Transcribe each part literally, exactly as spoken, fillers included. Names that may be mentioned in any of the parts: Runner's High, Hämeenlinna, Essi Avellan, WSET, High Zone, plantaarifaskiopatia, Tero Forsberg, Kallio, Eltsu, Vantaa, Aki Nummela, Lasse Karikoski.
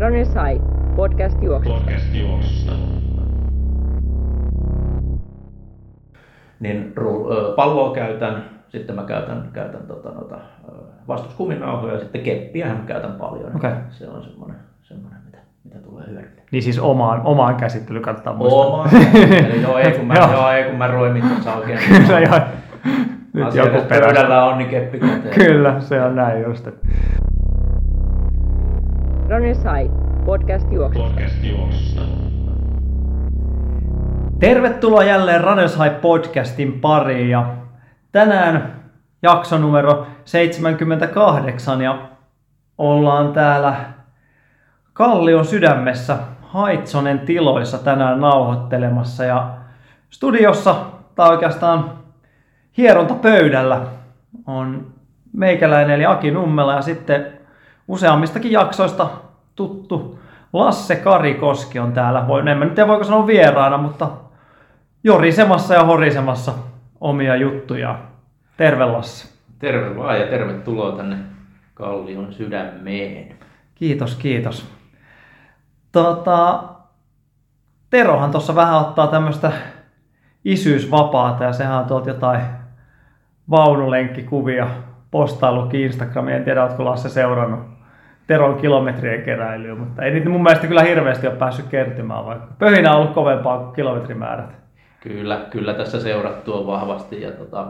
Runner's High, podcast juoksusta. Podcast juoksusta. Niin palloa käytän, sitten mä käytän, käytän tota, noita, vastuskuminauhoja ja sitten keppiä mä käytän paljon. Okay. Se on semmoinen, semmoinen mitä, mitä tulee hyödylle. Niin siis omaan, omaan käsittelyyn kannattaa muistaa. Omaan käsittelyyn, joo, ei kun mä, joo, ei, kun mä roimin tuossa oikein. Kyllä joo. Nyt joku perässä on, niin keppi käteen. Kyllä, se on näin just. Runner's High, podcast juoksusta. Podcast juoksusta. Tervetuloa jälleen Runner's High podcastin pariin ja tänään jakso numero seitsemänkymmentäkahdeksan ja ollaan täällä Kallion sydämessä High Zonen tiloissa tänään nauhoittelemassa ja studiossa tai oikeastaan hierontapöydällä on meikäläinen eli Aki Nummela ja sitten useammistakin jaksoista tuttu Lasse Karikoski on täällä. En mä nyt tiedä voiko sanoa vieraana, mutta jorisemassa ja horisemassa omia juttuja. Terve Lasse. Terve vaan ja tervetuloa tänne Kallion sydämeen. Kiitos, kiitos. Tota, Terohan tuossa vähän ottaa tämmöistä isyysvapaata ja sehän on tuolta jotain vaunulenkkikuvia postaillutkin Instagramiin. En tiedä, oletko Lasse seurannut Teron kilometrien keräilyä, mutta ei niitä mun mielestä kyllä hirveästi ole päässyt kertymään, vaikka pöhinä on ollut kovempaa kuin kilometrimäärät. Kyllä, kyllä tässä seurattua vahvasti ja tota,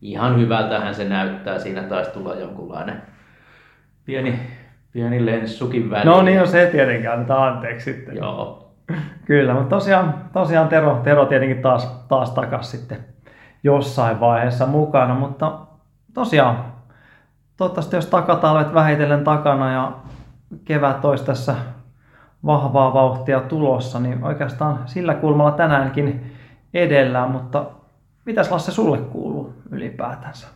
ihan hyvältähän se näyttää. Siinä taisi tulla jonkunlainen pieni, pieni lenssukin väliin. No niin, on se tietenkin, antaa anteeksi sitten. Joo. Kyllä, mutta tosiaan, tosiaan Tero, Tero tietenkin taas, taas takas sitten jossain vaiheessa mukana, mutta tosiaan toivottavasti jos takatalvet vähitellen takana ja kevät olisi tässä vahvaa vauhtia tulossa, niin oikeastaan sillä kulmalla tänäänkin edellään, mutta mitäs Lasse sulle kuuluu ylipäätänsä?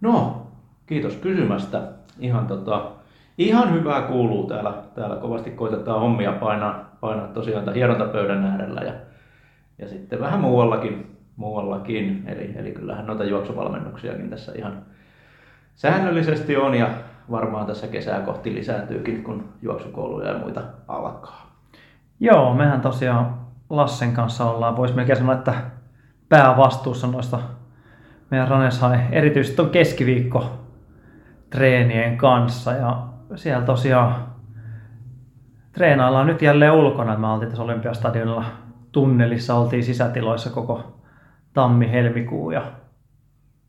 No, kiitos kysymästä. Ihan, tota, ihan hyvää kuuluu täällä. Täällä kovasti koitetaan hommia painaa, painaa tosiaan hierontapöydän äärellä ja, ja sitten vähän muuallakin. muuallakin. Eli, eli kyllähän noita juoksuvalmennuksiakin tässä ihan säännöllisesti on ja varmaan tässä kesää kohti lisääntyykin, kun juoksukouluja ja muita alkaa. Joo, mehän tosiaan Lassen kanssa ollaan, voisi melkein sanoa, että päävastuussa noista meidän Runner's High, erityisesti tuon keskiviikkotreenien kanssa. Ja siellä tosiaan treenaillaan nyt jälleen ulkona. Me oltiin tässä Olympiastadionilla tunnelissa, oltiin sisätiloissa koko tammi-helmikuun ja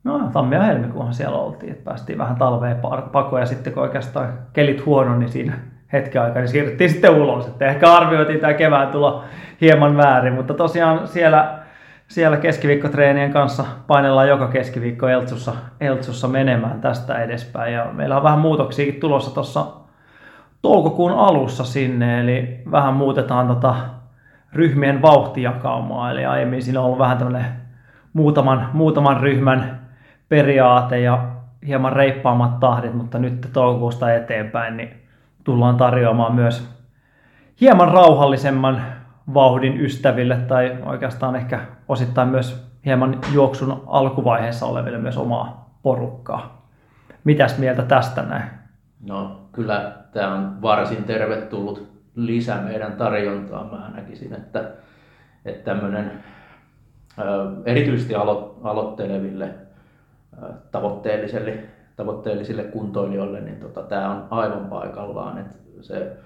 No, tammi- ja helmikuuhan siellä oltiin, että päästiin vähän talveen pakoon ja sitten kun oikeastaan kelit huono, niin siinä hetken aikaa niin siirryttiin sitten ulos. Että ehkä arvioitiin tämä kevään tulo hieman väärin, mutta tosiaan siellä, siellä keskiviikkotreenien kanssa painellaan joka keskiviikko Eltsussa, Eltsussa menemään tästä edespäin. Ja meillä on vähän muutoksiakin tulossa tuossa toukokuun alussa sinne, eli vähän muutetaan tota ryhmien vauhtijakaumaa, eli aiemmin siinä on ollut vähän tämmöinen muutaman, muutaman ryhmän periaate ja hieman reippaammat tahdit, mutta nyt toukokuusta eteenpäin niin tullaan tarjoamaan myös hieman rauhallisemman vauhdin ystäville tai oikeastaan ehkä osittain myös hieman juoksun alkuvaiheessa oleville myös omaa porukkaa. Mitäs mieltä tästä näin? No kyllä tämä on varsin tervetullut lisä meidän tarjontaan. Mä näkisin, että, että tämmöinen erityisesti alo- aloitteleville Tavoitteellisille, tavoitteellisille kuntoilijoille, niin tota, tämä on aivan paikallaan. Et se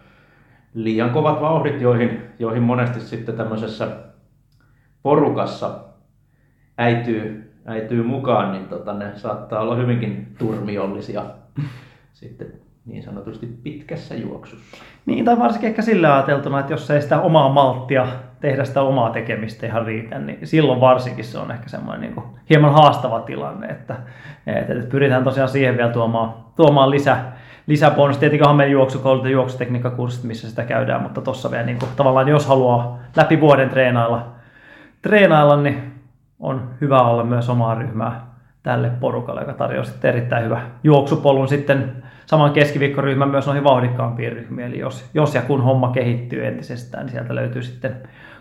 liian kovat vauhdit, joihin, joihin monesti sitten tämmöisessä porukassa äityy, äityy mukaan, niin tota, ne saattaa olla hyvinkin turmiollisia sitten niin sanotusti pitkässä juoksussa. Niin, tai varsinkin ehkä sillä ajateltuna, että jos ei sitä omaa malttia tehdä sitä omaa tekemistä ihan riitä, niin silloin varsinkin se on ehkä semmoinen niin kuin hieman haastava tilanne, että, että pyritään tosiaan siihen vielä tuomaan, tuomaan lisä, lisäponus. Tietenkin on meidän juoksukoulut ja juoksutekniikkakurssit, missä sitä käydään, mutta tuossa vielä niin kuin, tavallaan jos haluaa läpi vuoden treenailla, treenailla, niin on hyvä olla myös omaa ryhmää tälle porukalle, joka tarjoaa sitten erittäin hyvä juoksupolun sitten saman keskiviikkoryhmän myös noihin vauhdikkaampiin ryhmiin. Eli jos, jos ja kun homma kehittyy entisestään, niin sieltä löytyy sitten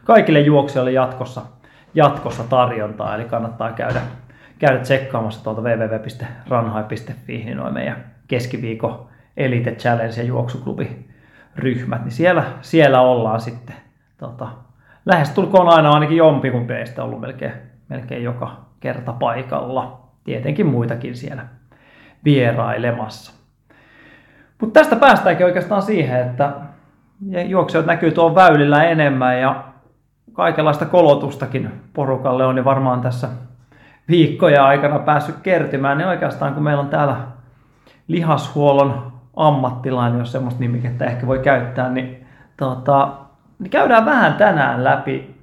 kaikille juoksijoille jatkossa, jatkossa tarjontaa. Eli kannattaa käydä, käydä tsekkaamassa tuolta double-u double-u double-u piste ranhai piste fi niin noin meidän keskiviikko Elite Challenge ja juoksuklubi ryhmät, niin siellä, siellä ollaan sitten tota, lähestulkoon aina ainakin jompikumpi meistä ollut melkein, melkein joka kerta paikalla. Tietenkin muitakin siellä vierailemassa. Mutta tästä päästäänkin oikeastaan siihen, että juoksijat näkyy tuon väylillä enemmän ja kaikenlaista kolotustakin porukalle on niin varmaan tässä viikkoja aikana päässyt kertymään, niin oikeastaan kun meillä on täällä lihashuollon ammattilainen, jos semmoista nimikettä ehkä voi käyttää, niin, tota, niin käydään vähän tänään läpi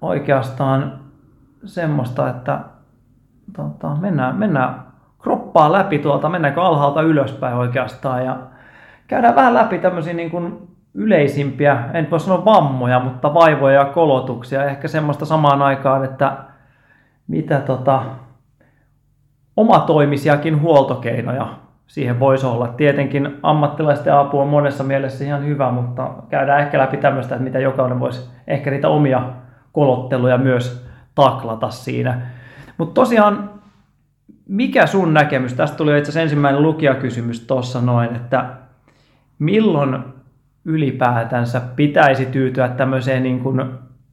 oikeastaan semmoista, että tota, mennään, mennään kroppaa läpi tuolta, mennäänkö alhaalta ylöspäin oikeastaan ja käydään vähän läpi tämmöisiä niin kuin yleisimpiä, en voi sanoa vammoja, mutta vaivoja ja kolotuksia, ehkä semmoista samaan aikaan, että mitä tota, omatoimisiakin huoltokeinoja siihen voisi olla. Tietenkin ammattilaisten apu on monessa mielessä ihan hyvä, mutta käydään ehkä läpi tämmöistä, että mitä jokainen voisi ehkä niitä omia kolotteluja myös taklata siinä. Mutta tosiaan, mikä sun näkemys? Tästä tuli itse asiassa ensimmäinen lukijakysymys tuossa noin, että milloin ylipäätänsä pitäisi tyytyä tämmöiseen niin kuin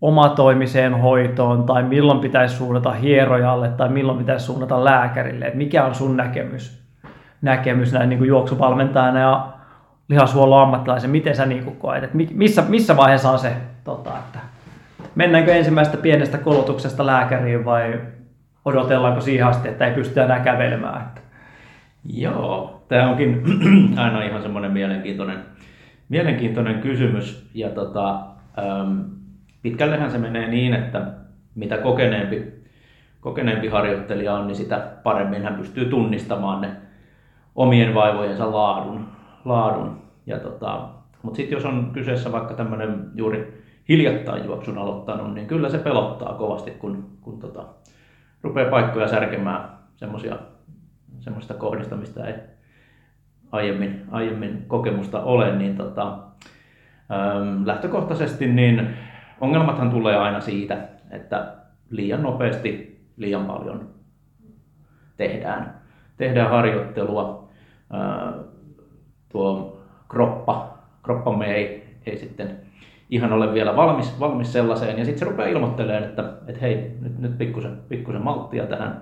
omatoimiseen hoitoon, tai milloin pitäisi suunnata hierojalle, tai milloin pitäisi suunnata lääkärille. Et mikä on sun näkemys, näkemys näin niin kuin juoksuvalmentajana ja lihashuollon ammattilaisen, miten sä niin kuin koet? Et missä, missä vaiheessa on se, tota, että mennäänkö ensimmäisestä pienestä kolotuksesta lääkäriin, vai odotellaanko siihen asti, että ei pystytä enää kävelemään? Että... Joo, tämä onkin aina ihan semmoinen mielenkiintoinen Mielenkiintoinen kysymys, ja tota, ähm, pitkällehän se menee niin, että mitä kokeneempi, kokeneempi harjoittelija on, niin sitä paremmin hän pystyy tunnistamaan ne omien vaivojensa laadun. laadun. Ja tota, mutta sitten jos on kyseessä vaikka tämmöinen juuri hiljattain juoksun aloittanut, niin kyllä se pelottaa kovasti, kun, kun tota, rupeaa paikkoja särkemään semmoisista kohdista, mistä ei aiemmin, aiemmin kokemusta ole, niin tota, äm, lähtökohtaisesti niin ongelmathan tulee aina siitä, että liian nopeasti, liian paljon tehdään, tehdään harjoittelua. Ää, tuo kroppa, kroppamme ei, ei sitten ihan ole vielä valmis, valmis sellaiseen, ja sitten se rupeaa ilmoittelemaan, että, että hei, nyt, nyt pikkusen, pikkusen malttia tähän.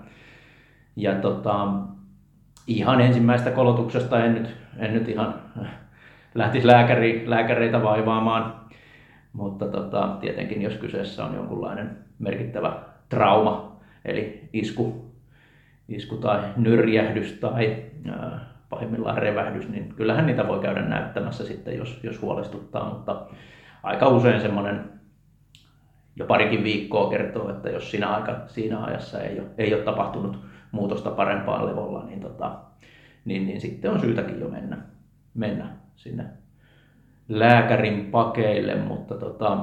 Ja tota, ihan ensimmäistä kolotuksesta en nyt, en nyt ihan lähtisi lääkäri, lääkäreitä vaivaamaan, mutta tota, tietenkin jos kyseessä on jonkunlainen merkittävä trauma, eli isku, isku tai nyrjähdys tai äh, pahimmillaan revähdys, niin kyllähän niitä voi käydä näyttämässä sitten, jos, jos huolestuttaa, mutta aika usein semmoinen jo parikin viikkoa kertoo, että jos siinä, aika, siinä ajassa ei ole, ei ole tapahtunut muutosta parempaan levolla, niin, tota, niin, niin sitten on syytäkin jo mennä, mennä sinne lääkärin pakeille, mutta tota,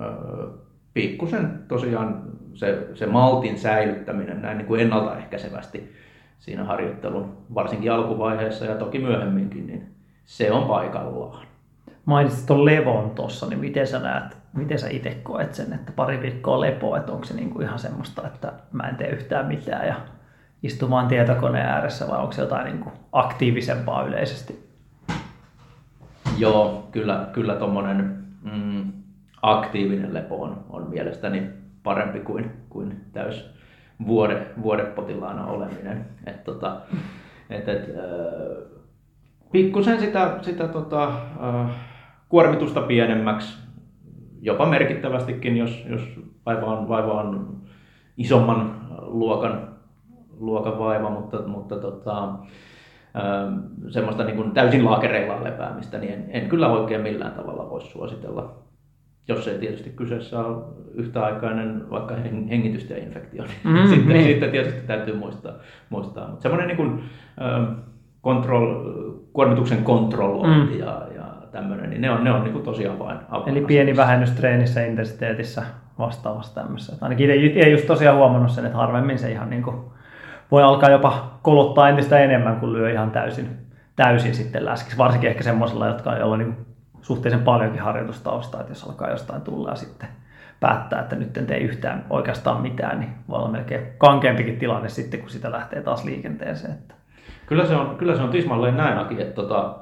öö, pikkusen tosiaan se, se maltin säilyttäminen näin niin kuin ennaltaehkäisevästi siinä harjoittelun, varsinkin alkuvaiheessa ja toki myöhemminkin, niin se on paikallaan. Mainitsit tuon levon tuossa, niin miten sä näet, miten sä itse koet sen, että pari viikkoa lepoa, että onko se niinku ihan semmoista, että mä en tee yhtään mitään ja istu vaan tietokoneen ääressä, vai onko se jotain niinku aktiivisempaa yleisesti? Joo, kyllä, kyllä tommonen mm, aktiivinen lepo on, on mielestäni parempi kuin, kuin täys vuode, vuodepotilaana oleminen. Et tota, et, et, öö, pikkusen sitä, sitä tota, äh, kuormitusta pienemmäksi, jopa merkittävästikin, jos, jos vaiva on, vaiva on isomman luokan, luokan vaiva, mutta, mutta tota, äh, semmoista niin kuin täysin laakereillaan lepäämistä, niin en, en kyllä oikein millään tavalla voi suositella. Jos ei tietysti kyseessä ole yhtäaikainen vaikka hengitystieinfektio, niin mm, sitten, niin. sitten tietysti täytyy muistaa. muistaa. Mutta semmoinen niin kuin, äh, Kontrol, kuormituksen kontrollointi mm. ja, ja tämmöinen, niin ne on, ne on niin tosiaan vain avain. Eli pieni vähennys treenissä, intensiteetissä, vastaavassa tämmöisessä. Ainakin ei just tosiaan huomannut sen, että harvemmin se ihan niin kuin voi alkaa jopa kolottaa entistä enemmän, kun lyö ihan täysin, täysin sitten läskiksi. Varsinkin ehkä semmoisilla, jotka on jollain niin suhteellisen paljonkin harjoitustaustaa, että jos alkaa jostain tulla ja sitten päättää, että nyt en tee yhtään oikeastaan mitään, niin voi olla melkein kankeampikin tilanne sitten, kun sitä lähtee taas liikenteeseen. Kyllä se on, kyllä se on tismalleen näin, Aki, että tota,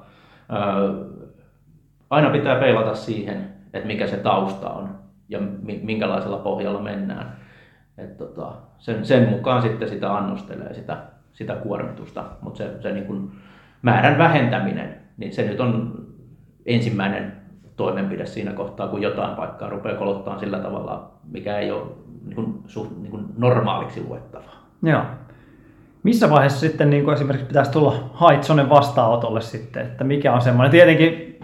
aina pitää peilata siihen, että mikä se tausta on ja minkälaisella pohjalla mennään. Et tota, sen, sen mukaan sitten sitä annostelee sitä, sitä kuormitusta, mutta se, se niin kuin määrän vähentäminen, niin se nyt on ensimmäinen toimenpide siinä kohtaa, kun jotain paikkaa rupeaa kolottaa sillä tavalla, mikä ei ole niin kuin, suht, niin kuin normaaliksi luettavaa. Joo. Missä vaiheessa sitten niin kuin esimerkiksi pitäisi tulla haitsonen vastaanotolle sitten, että mikä on semmoinen? Tietenkin,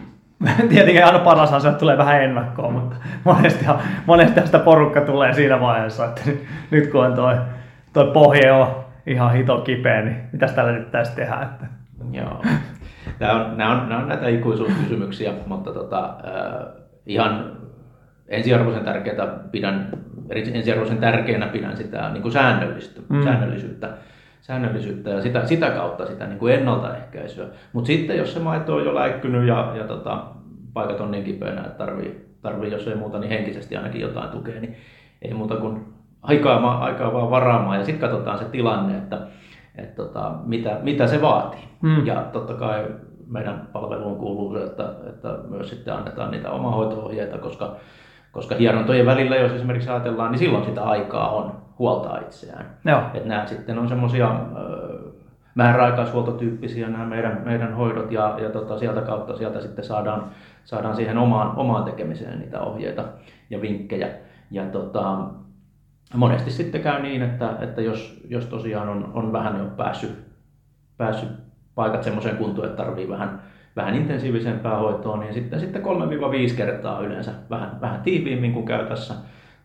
tietenkin aina paras asia tulee vähän ennakkoon, mutta monestihan, monestihan sitä porukka tulee siinä vaiheessa, että nyt, nyt kun on toi, toi pohje on ihan hito kipeä, niin mitäs tällä nyt pitäisi tehdä? Että... Joo. Nämä on, nämä on, nämä on näitä ikuisuuskysymyksiä, mutta tota, äh, ihan ensiarvoisen tärkeänä pidän, ensiarvoisen tärkeänä pidän sitä niin kuin säännöllistä, mm. säännöllisyyttä, säännöllisyyttä ja sitä, sitä kautta sitä niin kuin ennaltaehkäisyä. Mutta sitten jos se maito on jo läikkynyt ja, ja tota, paikat on niin kipeänä, että tarvii, tarvii, jos ei muuta, niin henkisesti ainakin jotain tukea, niin ei muuta kuin aikaa, aikaa vaan varaamaan ja sitten katsotaan se tilanne, että Et tota, mitä, mitä se vaatii. Hmm. Ja totta kai meidän palveluun kuuluu se, että, että myös sitten annetaan niitä omahoito-ohjeita, koska, koska hierontojen välillä, jos esimerkiksi ajatellaan, niin silloin sitä aikaa on huoltaa itseään. Joo. Et nämä sitten on semmoisia määräaikaishuoltotyyppisiä nämä meidän, meidän hoidot ja, ja tota, sieltä kautta sieltä sitten saadaan, saadaan siihen omaan, omaan tekemiseen niitä ohjeita ja vinkkejä. Ja, tota, monesti sitten käy niin, että, että jos, jos tosiaan on, on vähän jo päässyt, päässyt paikat semmoiseen kuntoon, että tarvii vähän, vähän intensiivisempää hoitoa, niin sitten, sitten kolme viisi kertaa yleensä vähän, vähän tiiviimmin kuin käy tässä,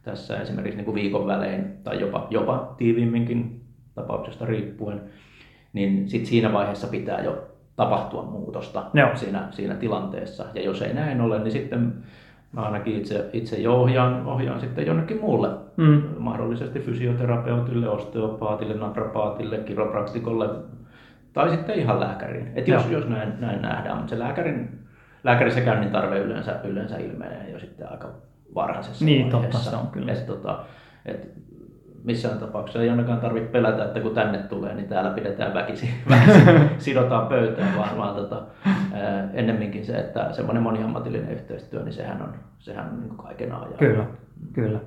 tässä esimerkiksi niin kuin viikon välein tai jopa, jopa tiiviimminkin tapauksesta riippuen, niin sitten siinä vaiheessa pitää jo tapahtua muutosta siinä, siinä tilanteessa. Ja jos ei näin ole, niin sitten mä ainakin itse, itse jo ohjaan, ohjaan sitten jonnekin muulle, mm. mahdollisesti fysioterapeutille, osteopaatille, naprapaatille, kiropraktikolle tai sitten ihan lääkäriin. Et jos, jos näin, näin nähdään, mutta se lääkärin, lääkärissä käynnin tarve yleensä, yleensä ilmenee jo sitten aika varhaisessa niin, vaiheessa. Totta, se on kyllä. Et, tota, et missään tapauksessa ei ainakaan tarvitse pelätä, että kun tänne tulee, niin täällä pidetään väkisin, väkisin sidotaan pöytään, vaan, vaan tota, ennemminkin se, että semmoinen moniammatillinen yhteistyö, niin sehän on, sehän on niin kuin kaiken ajan. Kyllä, kyllä.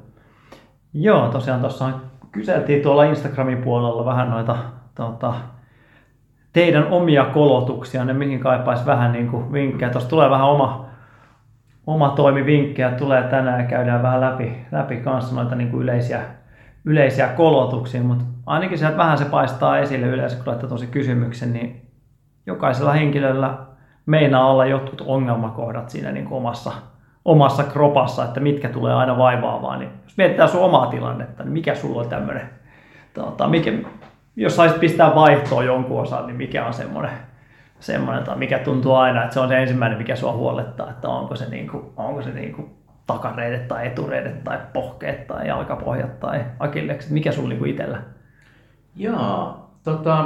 Joo, tosiaan tuossa kyseltiin tuolla Instagramin puolella vähän noita tuota, teidän omia kolotuksia, ne mihin kaipaisi vähän niin kuin vinkkejä. Tuossa tulee vähän oma, oma toimivinkkejä, tulee tänään ja käydään vähän läpi, läpi kanssa noita niin kuin yleisiä yleisiä kolotuksia, mutta ainakin sieltä vähän se paistaa esille yleensä, kun laittaa tosi kysymyksen, niin jokaisella henkilöllä meinaa olla jotkut ongelmakohdat siinä niin kuin omassa, omassa kropassa, että mitkä tulee aina vaivaavaan. Niin jos mietitään sun omaa tilannetta, niin mikä sulla on tämmöinen, tuota, mikä, jos saisit pistää vaihtoon jonkun osan, niin mikä on semmoinen, semmoinen tai mikä tuntuu aina, että se on se ensimmäinen, mikä sua huolettaa, että onko se niin kuin, onko se niin kuin takareidet tai etureidet tai pohkeet tai jalkapohjat tai akillekset, mikä sulla niinku itsellä? Jaa, tota,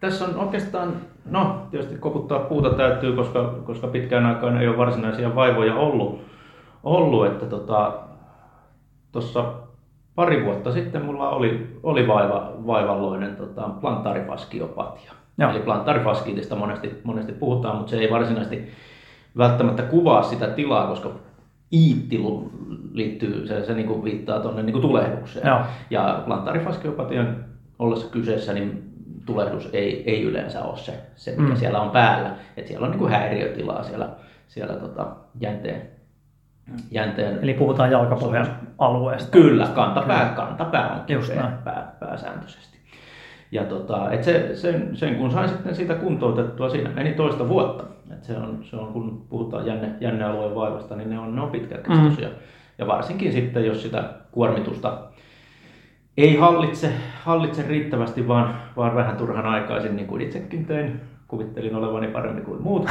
tässä on oikeastaan, no tietysti koputtaa puuta täytyy, koska, koska pitkään aikaan ei ole varsinaisia vaivoja ollut, ollut että tuossa tota, pari vuotta sitten mulla oli, oli vaiva, vaivalloinen tota, plantaarifaskiopatia. Joo. Eli plantaarifaskiitista monesti, monesti puhutaan, mutta se ei varsinaisesti välttämättä kuvaa sitä tilaa, koska iitti liittyy, se, se niin kuin viittaa tuonne niin kuin tulehdukseen. Joo. Ja plantaarifaskiopatian ollessa kyseessä, niin tulehdus ei, ei yleensä ole se, se mikä mm. siellä on päällä. Et siellä on niin kuin häiriötilaa siellä, siellä tota, jänteen, jänteen... Eli puhutaan jalkapohjan alueesta. Kyllä, kantapää, Kyllä. kantapää on kipeä pää, pääsääntöisesti. Ja tota, et se, sen, sen kun sain sitten siitä kuntoutettua, siinä meni toista vuotta. Et se on, se on, kun puhutaan jänne, jännealueen vaivasta, niin ne on, ne on pitkäkestoisia. Mm. Ja varsinkin sitten, jos sitä kuormitusta ei hallitse, hallitse riittävästi, vaan, vaan vähän turhan aikaisin, niin kuin itsekin tein, kuvittelin olevani paremmin kuin muut.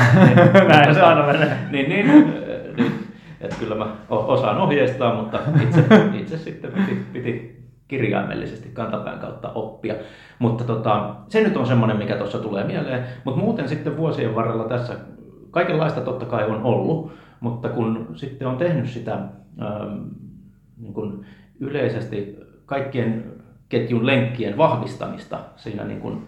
Näin se aina menee. Niin, niin, niin, että kyllä mä osaan ohjeistaa, mutta itse, itse sitten piti, piti kirjaimellisesti kantapään kautta oppia. Mutta tota, se nyt on semmoinen, mikä tuossa tulee mieleen. Mutta muuten sitten vuosien varrella tässä kaikenlaista totta kai on ollut, mutta kun sitten on tehnyt sitä ähm, niin kuin yleisesti kaikkien ketjun lenkkien vahvistamista siinä niin kuin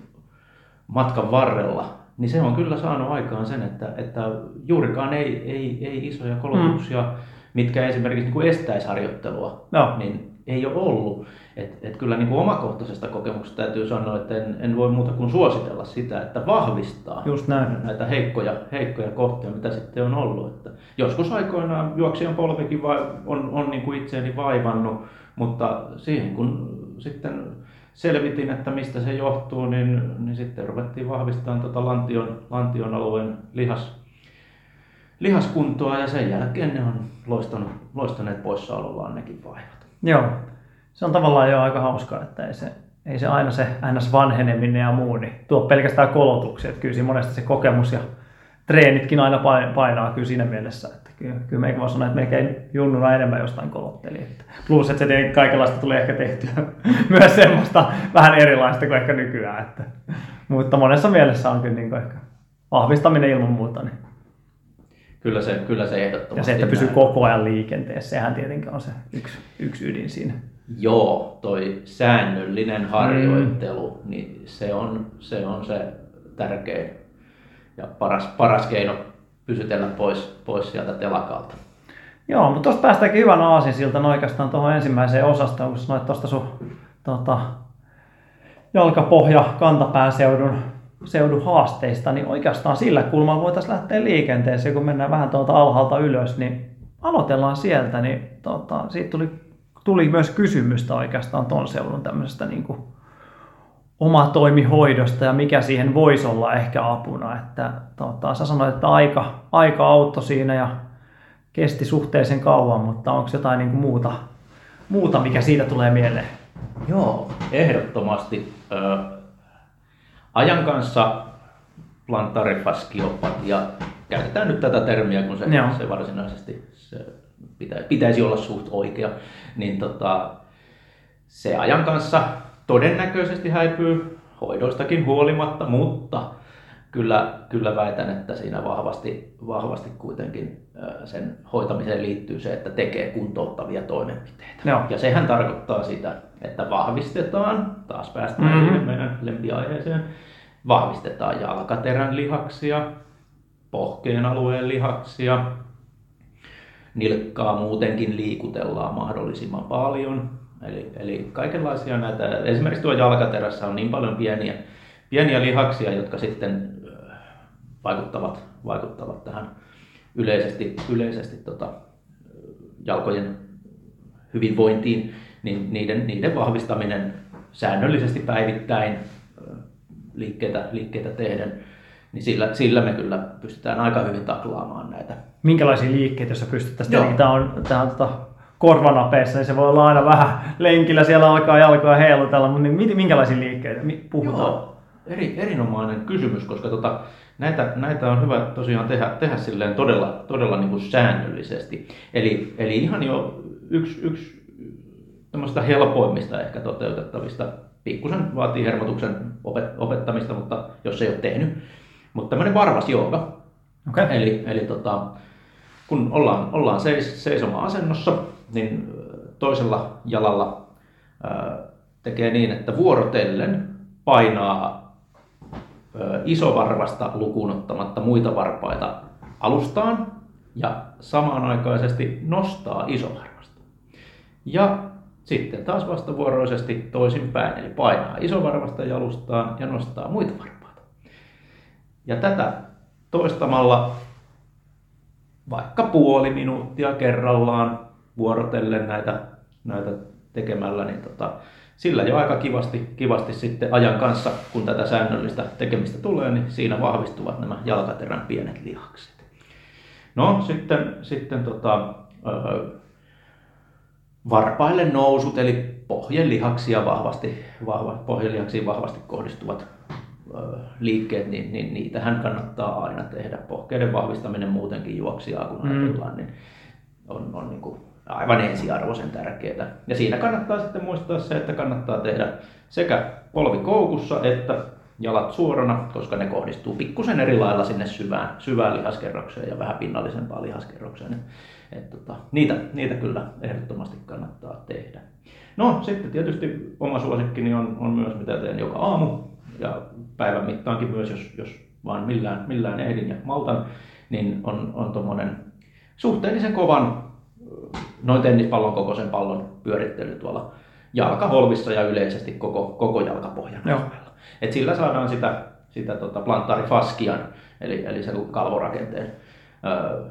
matkan varrella, niin se on kyllä saanut aikaan sen, että, että juurikaan ei, ei, ei isoja kolotuksia, mm. mitkä esimerkiksi niin kuin estäisi harjoittelua, no. niin ei ole ollut. Et, et kyllä niin kuin omakohtaisesta kokemuksesta täytyy sanoa, että en, en voi muuta kuin suositella sitä, että vahvistaa just näin. Näitä heikkoja, heikkoja kohtia, mitä sitten on ollut. Että joskus aikoinaan juoksijan polvikin on, on niin kuin itseäni vaivannut, mutta siihen kun sitten selvitin, että mistä se johtuu, niin, niin sitten ruvettiin vahvistamaan tuota lantion, lantion alueen lihas, lihaskuntoa ja sen jälkeen ne on loistanut, loistaneet poissaolollaan nekin vaivat. Joo, se on tavallaan jo aika hauskaa, että ei se, ei se aina se ns. Vanheneminen ja muu niin tuo pelkästään kolotuksia. Että kyllä siinä monesti se kokemus ja treenitkin aina painaa kyllä siinä mielessä. Että kyllä, kyllä meikä vaan sanoa, että melkein junnuna enemmän jostain kolotteli. Plus, että se tietenkin kaikenlaista tulee ehkä tehtyä myös semmoista vähän erilaista kuin ehkä nykyään. Että. Mutta monessa mielessä on kyllä niin kuin ehkä vahvistaminen ilman muuta. Niin. Kyllä se, kyllä se ehdottomasti. Ja se, että pysyy koko ajan liikenteessä, sehän tietenkin on se yksi, yksi ydin siinä. Joo, toi säännöllinen harjoittelu, mm. niin se on, se on se tärkein ja paras, paras keino pysytellä pois, pois sieltä telakalta. Joo, mutta tuosta päästäänkin hyvän aasinsiltan oikeastaan tuohon ensimmäiseen osastoon, kun sanoit tuosta sun tota, jalkapohja-kantapääseudun seudun haasteista, niin oikeastaan sillä kulmalla voitaisiin lähteä liikenteeseen, kun mennään vähän tuolta alhaalta ylös, niin aloitellaan sieltä, niin tota, siitä tuli, tuli myös kysymystä oikeastaan tuon seudun tämmöisestä niin kuin omatoimihoidosta ja mikä siihen voisi olla ehkä apuna, että tota, sä sanoit, että aika, aika auttoi siinä ja kesti suhteellisen kauan, mutta onko jotain niin kuin muuta, muuta, mikä siitä tulee mieleen? Joo, ehdottomasti. Ö, ajan kanssa plantaarifaskiopat, ja käytetään nyt tätä termiä, kun se, se varsinaisesti se pitä, pitäisi olla suht oikea, niin tota, se ajan kanssa todennäköisesti häipyy hoidoistakin huolimatta, mutta kyllä, kyllä väitän, että siinä vahvasti, vahvasti kuitenkin sen hoitamiseen liittyy se, että tekee kuntouttavia toimenpiteitä. Joo. Ja sehän tarkoittaa sitä, että vahvistetaan, taas päästään mm-hmm. siihen meidän lempiaiheeseen, vahvistetaan jalkaterän lihaksia, pohkeen alueen lihaksia, nilkkaa muutenkin liikutellaan mahdollisimman paljon. Eli, eli kaikenlaisia näitä, esimerkiksi tuo jalkaterässä on niin paljon pieniä, pieniä lihaksia, jotka sitten vaikuttavat, vaikuttavat tähän yleisesti, yleisesti tota, jalkojen hyvinvointiin, niin niiden, niiden vahvistaminen säännöllisesti päivittäin liikkeitä, liikkeitä tehden, niin sillä, sillä me kyllä pystytään aika hyvin taklaamaan näitä. Minkälaisia liikkeitä, jos sä pystyt tästä? Niin, tämä on, tämä on tota... korvanapeissa, niin se voi olla aina vähän lenkillä, siellä alkaa jalkoja heilutella, mutta niin minkälaisia liikkeitä puhutaan? Joo, eri, erinomainen kysymys, koska tota, näitä, näitä on hyvä tosiaan tehdä, tehdä silleen todella, todella niin kuin säännöllisesti. Eli, eli ihan jo yksi, yksi tämmöistä helpoimmista ehkä toteutettavista, pikkusen vaatii hermotuksen opettamista, mutta jos ei ole tehnyt, mutta tämmöinen varvasjooga. Okay. Eli, eli tota, kun ollaan, ollaan seis, seisoma-asennossa, niin toisella jalalla ää, tekee niin, että vuorotellen painaa ää, isovarvasta lukuun ottamatta muita varpaita alustaan ja samanaikaisesti nostaa isovarvasta. Ja sitten taas vastavuoroisesti toisinpäin, eli painaa isovarvasta jalustaan ja nostaa muita varpaita. Ja tätä toistamalla vaikka puoli minuuttia kerrallaan vuorotellen näitä, näitä tekemällä, niin tota, sillä jo aika kivasti, kivasti sitten ajan kanssa, kun tätä säännöllistä tekemistä tulee, niin siinä vahvistuvat nämä jalkaterän pienet lihakset. No sitten, sitten tota, öö, varpaille nousut, eli pohjelihaksia vahvasti, vahva, pohjelihaksiin vahvasti kohdistuvat öö, liikkeet, niin, niin niitähän kannattaa aina tehdä. Pohkeiden vahvistaminen muutenkin juoksijaa, kun ajatellaan, mm. niin on, on niin kuin aivan ensiarvoisen tärkeää. Ja siinä kannattaa sitten muistaa se, että kannattaa tehdä sekä polvi koukussa että jalat suorana, koska ne kohdistuu pikkusen eri lailla sinne syvään, syvään lihaskerrokseen ja vähän pinnallisempaan lihaskerrokseen. Et tota, niitä, niitä kyllä ehdottomasti kannattaa tehdä. No sitten tietysti oma suosikkini on, on myös mitä teen joka aamu ja päivän mittaankin myös, jos, jos vaan millään, millään ehdin ja maltan, niin on, on tuommoinen suhteellisen kovan, noin tennispallon kokoisen pallon pyörittely tuolla jalkaholvissa ja yleisesti koko, koko jalkapohjan alueella. Et sillä saadaan sitä, sitä tota plantaarifaskian, eli, eli sen kalvorakenteen öö,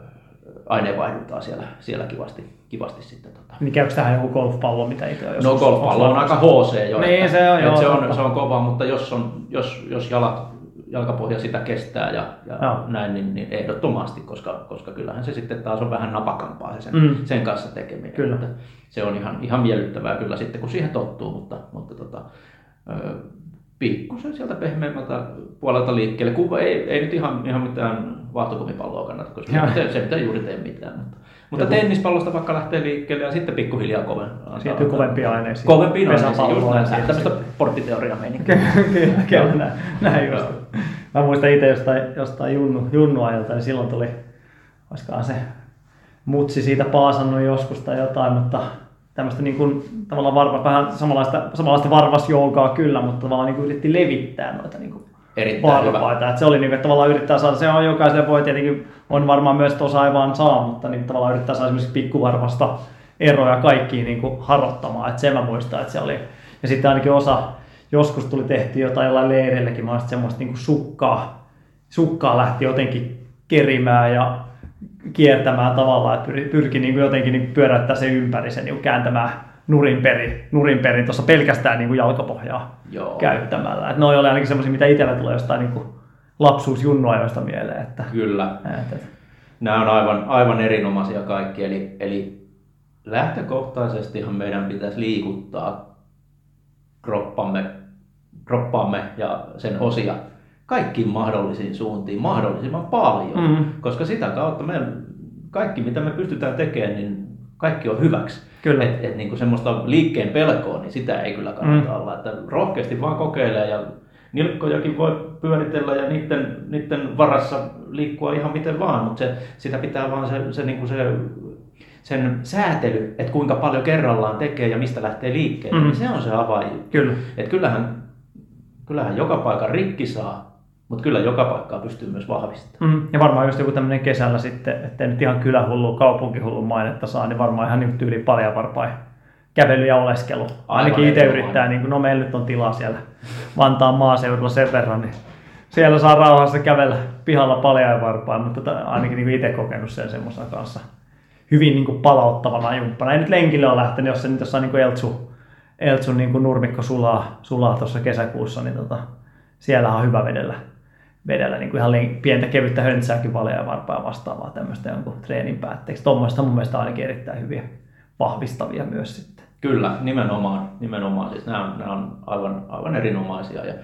aineenvaihduntaa siellä, siellä kivasti. kivasti sitten tota. Niin käykö tähän joku golfpallo, mitä itse on? No golfpallo on, on aika H C jo. Niin, että, se on, joo, se, on, se on kova, mutta jos, on, jos, jos jalat, jalkapohja sitä kestää ja, ja näin, niin, niin ehdottomasti, koska, koska kyllähän se sitten taas on vähän napakampaa se sen, mm. sen kanssa tekeminen. Kyllä. Se on ihan, ihan miellyttävää kyllä sitten, kun siihen tottuu, mutta, mutta tota, pikkusen sieltä pehmeämmältä puolelta liikkeelle. Kuva ei, ei nyt ihan, ihan mitään vaahtokumipalloa kannata, koska se, se pitää juuri tee mitään. Mutta. Mutta tennispallosta vaikka lähtee liikkeelle ja sitten pikkuhiljaa koventaa. Siirtyy kovempiin aineisiin. Kovempiin aineisiin, just näin. Tämmöistä porttiteoria-meininkiä. Kyllä, kyllä. Näin just. Mä muistan itse jostain, jostain junnu, junnuajalta, niin silloin tuli, olisikohan se mutsi siitä paasannut joskus tai jotain, mutta tämmöistä niin kuin, tavallaan varma, vähän samanlaista, samanlaista varvasjoukaa kyllä, mutta tavallaan niin kuin yritti levittää noita niin kuin varpaita. Että se oli niin kuin, tavallaan yrittää saada, se on jokaiselle voi tietenkin, on varmaan myös, että osaa ei vaan saa, mutta niin tavallaan yrittää saada esimerkiksi pikkuvarvasta eroja kaikkiin niin kuin harrottamaan, että sen mä muistan, että se oli. Ja sitten ainakin osa, joskus tuli tehty jotain jollain leireilläkin, mä olin semmoista niin kuin sukkaa, sukkaa lähti jotenkin kerimään ja kiertämään tavallaan, että pyrki niin kuin jotenkin niin pyöräyttää sen ympäri, sen niin kuin kääntämään nurin perin, nurin perin tuossa pelkästään niin kuin jalkapohjaa Joo. käyttämällä. Että ne oli ainakin semmoisia, mitä itsellä tulee jostain niin kuin lapsuusjunnuajoista mieleen. Että, Kyllä. Että. Nämä on aivan, aivan erinomaisia kaikki. Eli, eli lähtökohtaisestihan meidän pitäisi liikuttaa kroppamme, kroppaamme ja sen osia kaikkiin mahdollisiin suuntiin mahdollisimman paljon. Mm-hmm. Koska sitä kautta me kaikki, mitä me pystytään tekemään, niin kaikki on hyväksi. Kyllä. Et, et niin kuin semmoista liikkeen pelkoa, niin sitä ei kyllä kannata mm-hmm. olla. Että rohkeasti vaan kokeilee ja nilkkojakin voi pyöritellä ja niiden, niiden varassa liikkua ihan miten vaan, mutta se, sitä pitää vaan se, se, niin kuin se, sen säätely, että kuinka paljon kerrallaan tekee ja mistä lähtee liikkeelle, mm-hmm. niin se on se avain. Kyllä. Et kyllähän, kyllähän joka paikan rikki saa, mutta kyllä joka paikkaa pystyy myös vahvistamaan. Mm-hmm. Ja varmaan just joku tämmöinen kesällä sitten, ettei nyt ihan kylähullu, kaupunkihullun mainetta saa, niin varmaan ihan nyt tyyliin paljon varpain. Kävely ja oleskelu. Ainakin itse yrittää, niin kuin, no meillä nyt on tilaa siellä Vantaan maaseudulla sen verran, niin siellä saa rauhassa kävellä pihalla paljain varpain, mutta ainakin niin itse kokenut sen semmoisena kanssa hyvin niin kuin palauttavana jumppana. Ei nyt lenkille ole lähtenyt, jos se nyt jossain niin Eltsu, Eltsun niin kuin nurmikko sulaa, sulaa tuossa kesäkuussa, niin tota, siellä on hyvä vedellä, vedellä niin kuin ihan len- pientä kevyttä höntsääkin paljain varpain vastaavaa tämmöistä jonkun treenin päätteeksi. Tuommoista mun mielestä ainakin erittäin hyviä vahvistavia myös sitten. Kyllä, nimenomaan, nimenomaan. Siis nämä, nämä on aivan, aivan erinomaisia ja,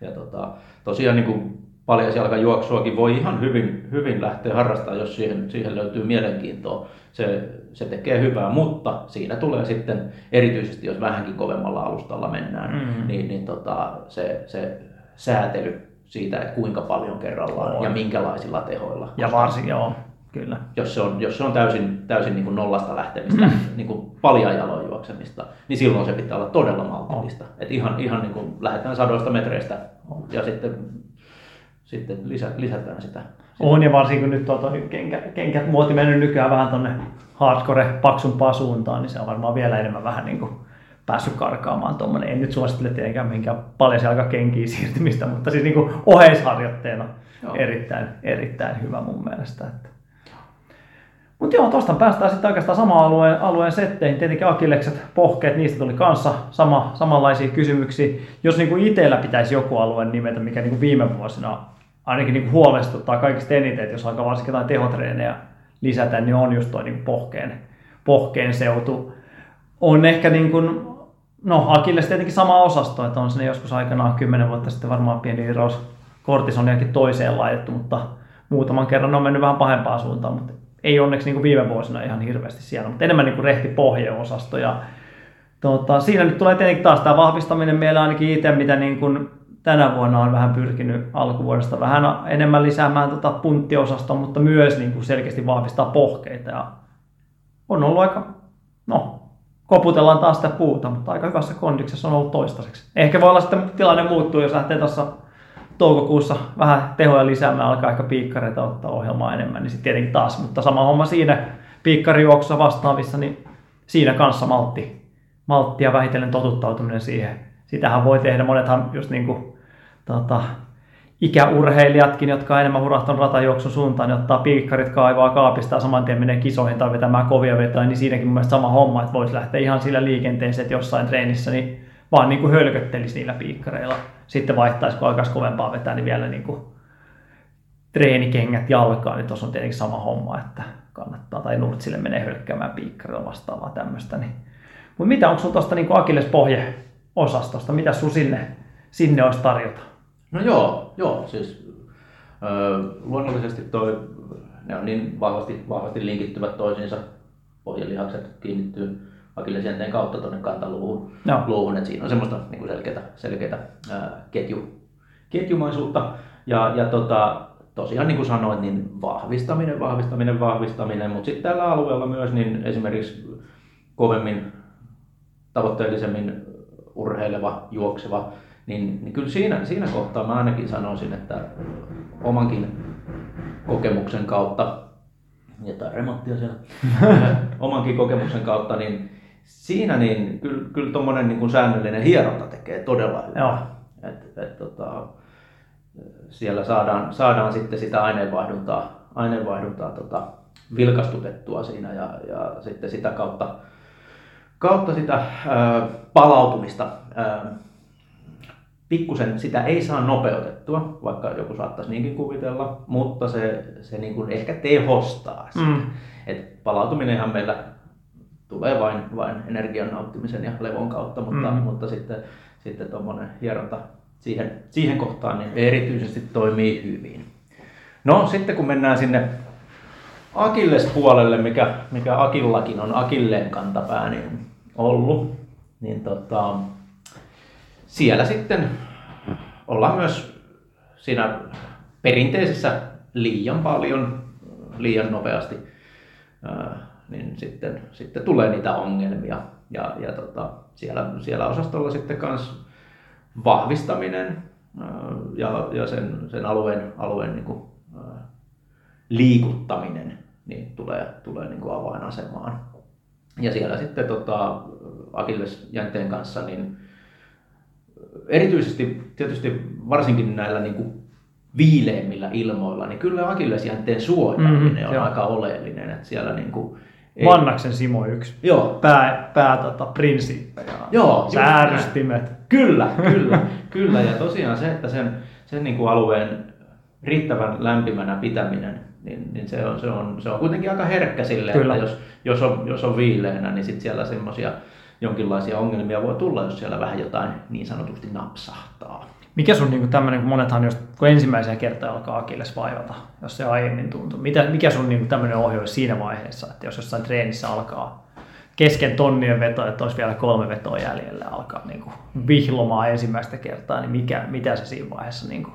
ja tota, tosiaan niin kuin paljasjalkajuoksuakin voi ihan hyvin, hyvin lähteä harrastamaan, jos siihen, siihen löytyy mielenkiintoa. Se, se tekee hyvää, mutta siinä tulee sitten, erityisesti jos vähänkin kovemmalla alustalla mennään, mm-hmm. niin, niin tota, se, se säätely siitä, että kuinka paljon kerrallaan on. Ja minkälaisilla tehoilla. Ja varsinkin joo. Kyllä. Jos se on, jos se on täysin, täysin niin kuin nollasta lähtemistä, niin kuin paljaan jaloin juoksemista, niin silloin se pitää olla todella maltillista. Et ihan ihan niin kuin lähdetään sadoista metreistä ja sitten, sitten lisätään sitä. On ja varsinkin kun nyt tuota, kenkä, kenkät muoti mennyt nykyään vähän tuonne hardcore paksumpaan suuntaan, niin se on varmaan vielä enemmän vähän niin kuin päässyt karkaamaan tuommoinen. En nyt suosittele tietenkään mihinkään paljasjalkakenkiin siirtymistä, mutta siis niin kuin oheisharjoitteena erittäin, erittäin hyvä mun mielestä. Mutta joo, tuosta päästään sitten oikeastaan samaan alueen, alueen setteihin. Tietenkin akillekset, pohkeet, niistä tuli kanssa sama, samanlaisia kysymyksiä. Jos niinku itsellä pitäisi joku alue nimetä, mikä niinku viime vuosina ainakin niinku huolestuttaa kaikista eniten, että jos alkaa varsinkin jotain tehotreenejä lisätä, niin on just tuo niinku pohkeen, pohkeen seutu. On ehkä niinku, no akilles tietenkin sama osasto, että on sinne joskus aikanaan kymmenen vuotta sitten varmaan pieni irros kortisoniakin toiseen laitettu, mutta muutaman kerran on mennyt vähän pahempaan suuntaan. Mutta ei onneksi niin kuin viime vuosina ihan hirveästi siellä, mutta enemmän niin kuin rehti pohjeosasto. Ja, tuota, siinä nyt tulee tietenkin taas tämä vahvistaminen meillä ainakin itse, mitä niin kuin tänä vuonna on vähän pyrkinyt alkuvuodesta vähän enemmän lisäämään tuota punttiosastoa, mutta myös niin kuin selkeästi vahvistaa pohkeita. Ja on ollut aika, no koputellaan taas sitä puuta, mutta aika hyvässä kondiksessa on ollut toistaiseksi. Ehkä voi olla sitten tilanne muuttuu, jos lähtee tuossa toukokuussa vähän tehoja lisäämään, alkaa ehkä piikkareita ottaa ohjelmaa enemmän, niin sitten tietenkin taas, mutta sama homma siinä piikkarijuoksussa vastaavissa, niin siinä kanssa maltti, maltti ja vähitellen totuttautuminen siihen. Sitähän voi tehdä, monethan just niin kuin tota, ikäurheilijatkin, jotka on enemmän hurahtanut ratajuoksun suuntaan, niin ottaa piikkarit, kaivaa kaapista ja saman tien menee kisoihin tai vetämään kovia vetoja, niin siinäkin mun mielestä sama homma, että voisi lähteä ihan sillä liikenteessä, että jossain treenissä niin vaan niin kuin hölköttelisi niillä piikkareilla. Sitten vaihtaisi, kun alkaisi kovempaa vetää, niin vielä niin kuin treenikengät jalkaan, niin tuossa on tietenkin sama homma, että kannattaa, tai nurtsille menee hölkkäämään piikkarilla vastaavaa tämmöistä. Niin. Mutta mitä, onko sinulla tuosta niin akillespohje-osastosta, mitä sinulla sinne, sinne olisi tarjota? No joo, joo siis öö, luonnollisesti toi, ne on niin vahvasti, vahvasti linkittyvät toisiinsa, pohjelihakset kiinnittyy akillesjänteen kautta tuonne kantaluuhun, no. luuhun, että siinä on semmoista niin selkeää, selkeää ää, ketju, ketjumaisuutta. Ja, ja tota, tosiaan niin kuin sanoit, niin vahvistaminen, vahvistaminen, vahvistaminen, mutta sitten tällä alueella myös niin esimerkiksi kovemmin, tavoitteellisemmin urheileva, juokseva, niin, niin kyllä siinä, siinä kohtaa mä ainakin sanoisin, että omankin kokemuksen kautta, jotain remonttia siellä, omankin kokemuksen kautta, niin siinä niin kyllä, kyllä tommonen niin kuin säännöllinen hieronta tekee todella hyvää. Et, et, tota, siellä saadaan, saadaan sitten sitä aineenvaihduntaa, aineenvaihduntaa tota, vilkastutettua siinä ja, ja sitten sitä kautta, kautta sitä ää, palautumista. Ää, pikkusen sitä ei saa nopeutettua, vaikka joku saattaisi niinkin kuvitella, mutta se, se niin kuin ehkä tehostaa sitä. Mm. Et palautuminenhan meillä tulee vain, vain energian nauttimisen ja levon kautta, mutta, mm. mutta sitten, sitten tuommoinen hieronta siihen, siihen kohtaan niin erityisesti toimii hyvin. No sitten kun mennään sinne akillespuolelle, mikä, mikä akillakin on akilleen kantapää niin ollut, niin tota, siellä sitten ollaan myös siinä perinteisessä liian paljon, liian nopeasti, niin sitten, sitten tulee niitä ongelmia. Ja, ja tota, siellä, siellä osastolla sitten kans vahvistaminen ja, ja sen, sen alueen, alueen niin kuin liikuttaminen niin tulee, tulee niin kuin avainasemaan. Ja siellä sitten tota, akillesjänteen kanssa niin erityisesti tietysti varsinkin näillä niin kuin viileimmillä ilmoilla, niin kyllä akillesjänteen suojaaminen mm, on joo. aika oleellinen, että siellä niin kuin ei... Vannaksen Simo yksi. Joo, pää pää tota prinsiippejä. Joo, säärystimet. Kyllä, kyllä, kyllä ja tosiaan se, että sen sen niin kuin alueen riittävän lämpimänä pitäminen, niin, niin se on se on se on kuitenkin aika herkkä sille, kyllä. että jos jos on jos on viileänä, niin sit siellä semmoisia jonkinlaisia ongelmia voi tulla, jos siellä vähän jotain niin sanotusti napsahtaa. Mikä sun niin tämmöinen, kun monethan jos kun ensimmäisellä kertaa alkaa akilles vaivata, jos se aiemmin tuntuu, mitä, mikä sun niin tämmöinen ohje olisi siinä vaiheessa, että jos jossain treenissä alkaa kesken tonnien veto, että olisi vielä kolme vetoa jäljellä, alkaa niin kuin vihlomaan ensimmäistä kertaa, niin mikä, mitä se siinä vaiheessa, niin kuin,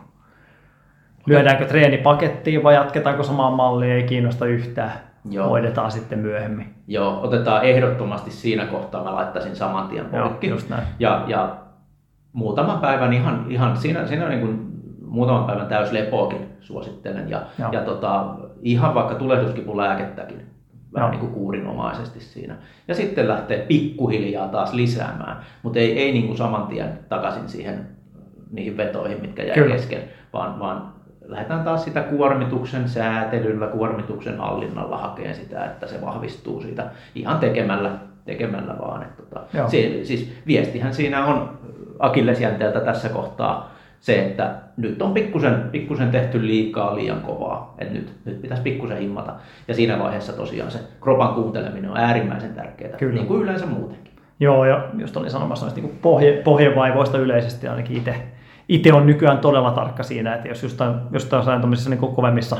lyödäänkö treeni pakettiin vai jatketaanko samaan malliin, ei kiinnosta yhtään? Joo. Hoidetaan sitten myöhemmin. Joo, otetaan ehdottomasti siinä kohtaa, mä laittaisin saman tien poikki. Ja, ja muutaman päivän ihan, ihan siinä, siinä niin kuin muutaman päivän täyslepoakin suosittelen. Ja, ja tota, ihan vaikka tulehduskipulääkettäkin vähän niin kuin kuurinomaisesti siinä. Ja sitten lähtee pikkuhiljaa taas lisäämään, mutta ei, ei niin kuin saman tien takaisin siihen, niihin vetoihin, mitkä jäi Kyllä. kesken, vaan, vaan lähdetään taas sitä kuormituksen säätelyllä, kuormituksen hallinnalla hakee sitä, että se vahvistuu siitä ihan tekemällä, tekemällä vaan. Että tota, se, siis viestihän siinä on akillesjänteeltä tässä kohtaa se, että nyt on pikkusen, pikkusen tehty liikaa liian kovaa, että nyt, nyt pitäisi pikkusen himmata. Ja siinä vaiheessa tosiaan se kropan kuunteleminen on äärimmäisen tärkeää, Kyllä. niin kuin yleensä muutenkin. Joo, ja just olin sanomassa noista niin pohje, pohjevaivoista yleisesti ainakin itse. Itse on nykyään todella tarkka siinä, että jos jostain, jostain tuollaisissa niin kovemmissa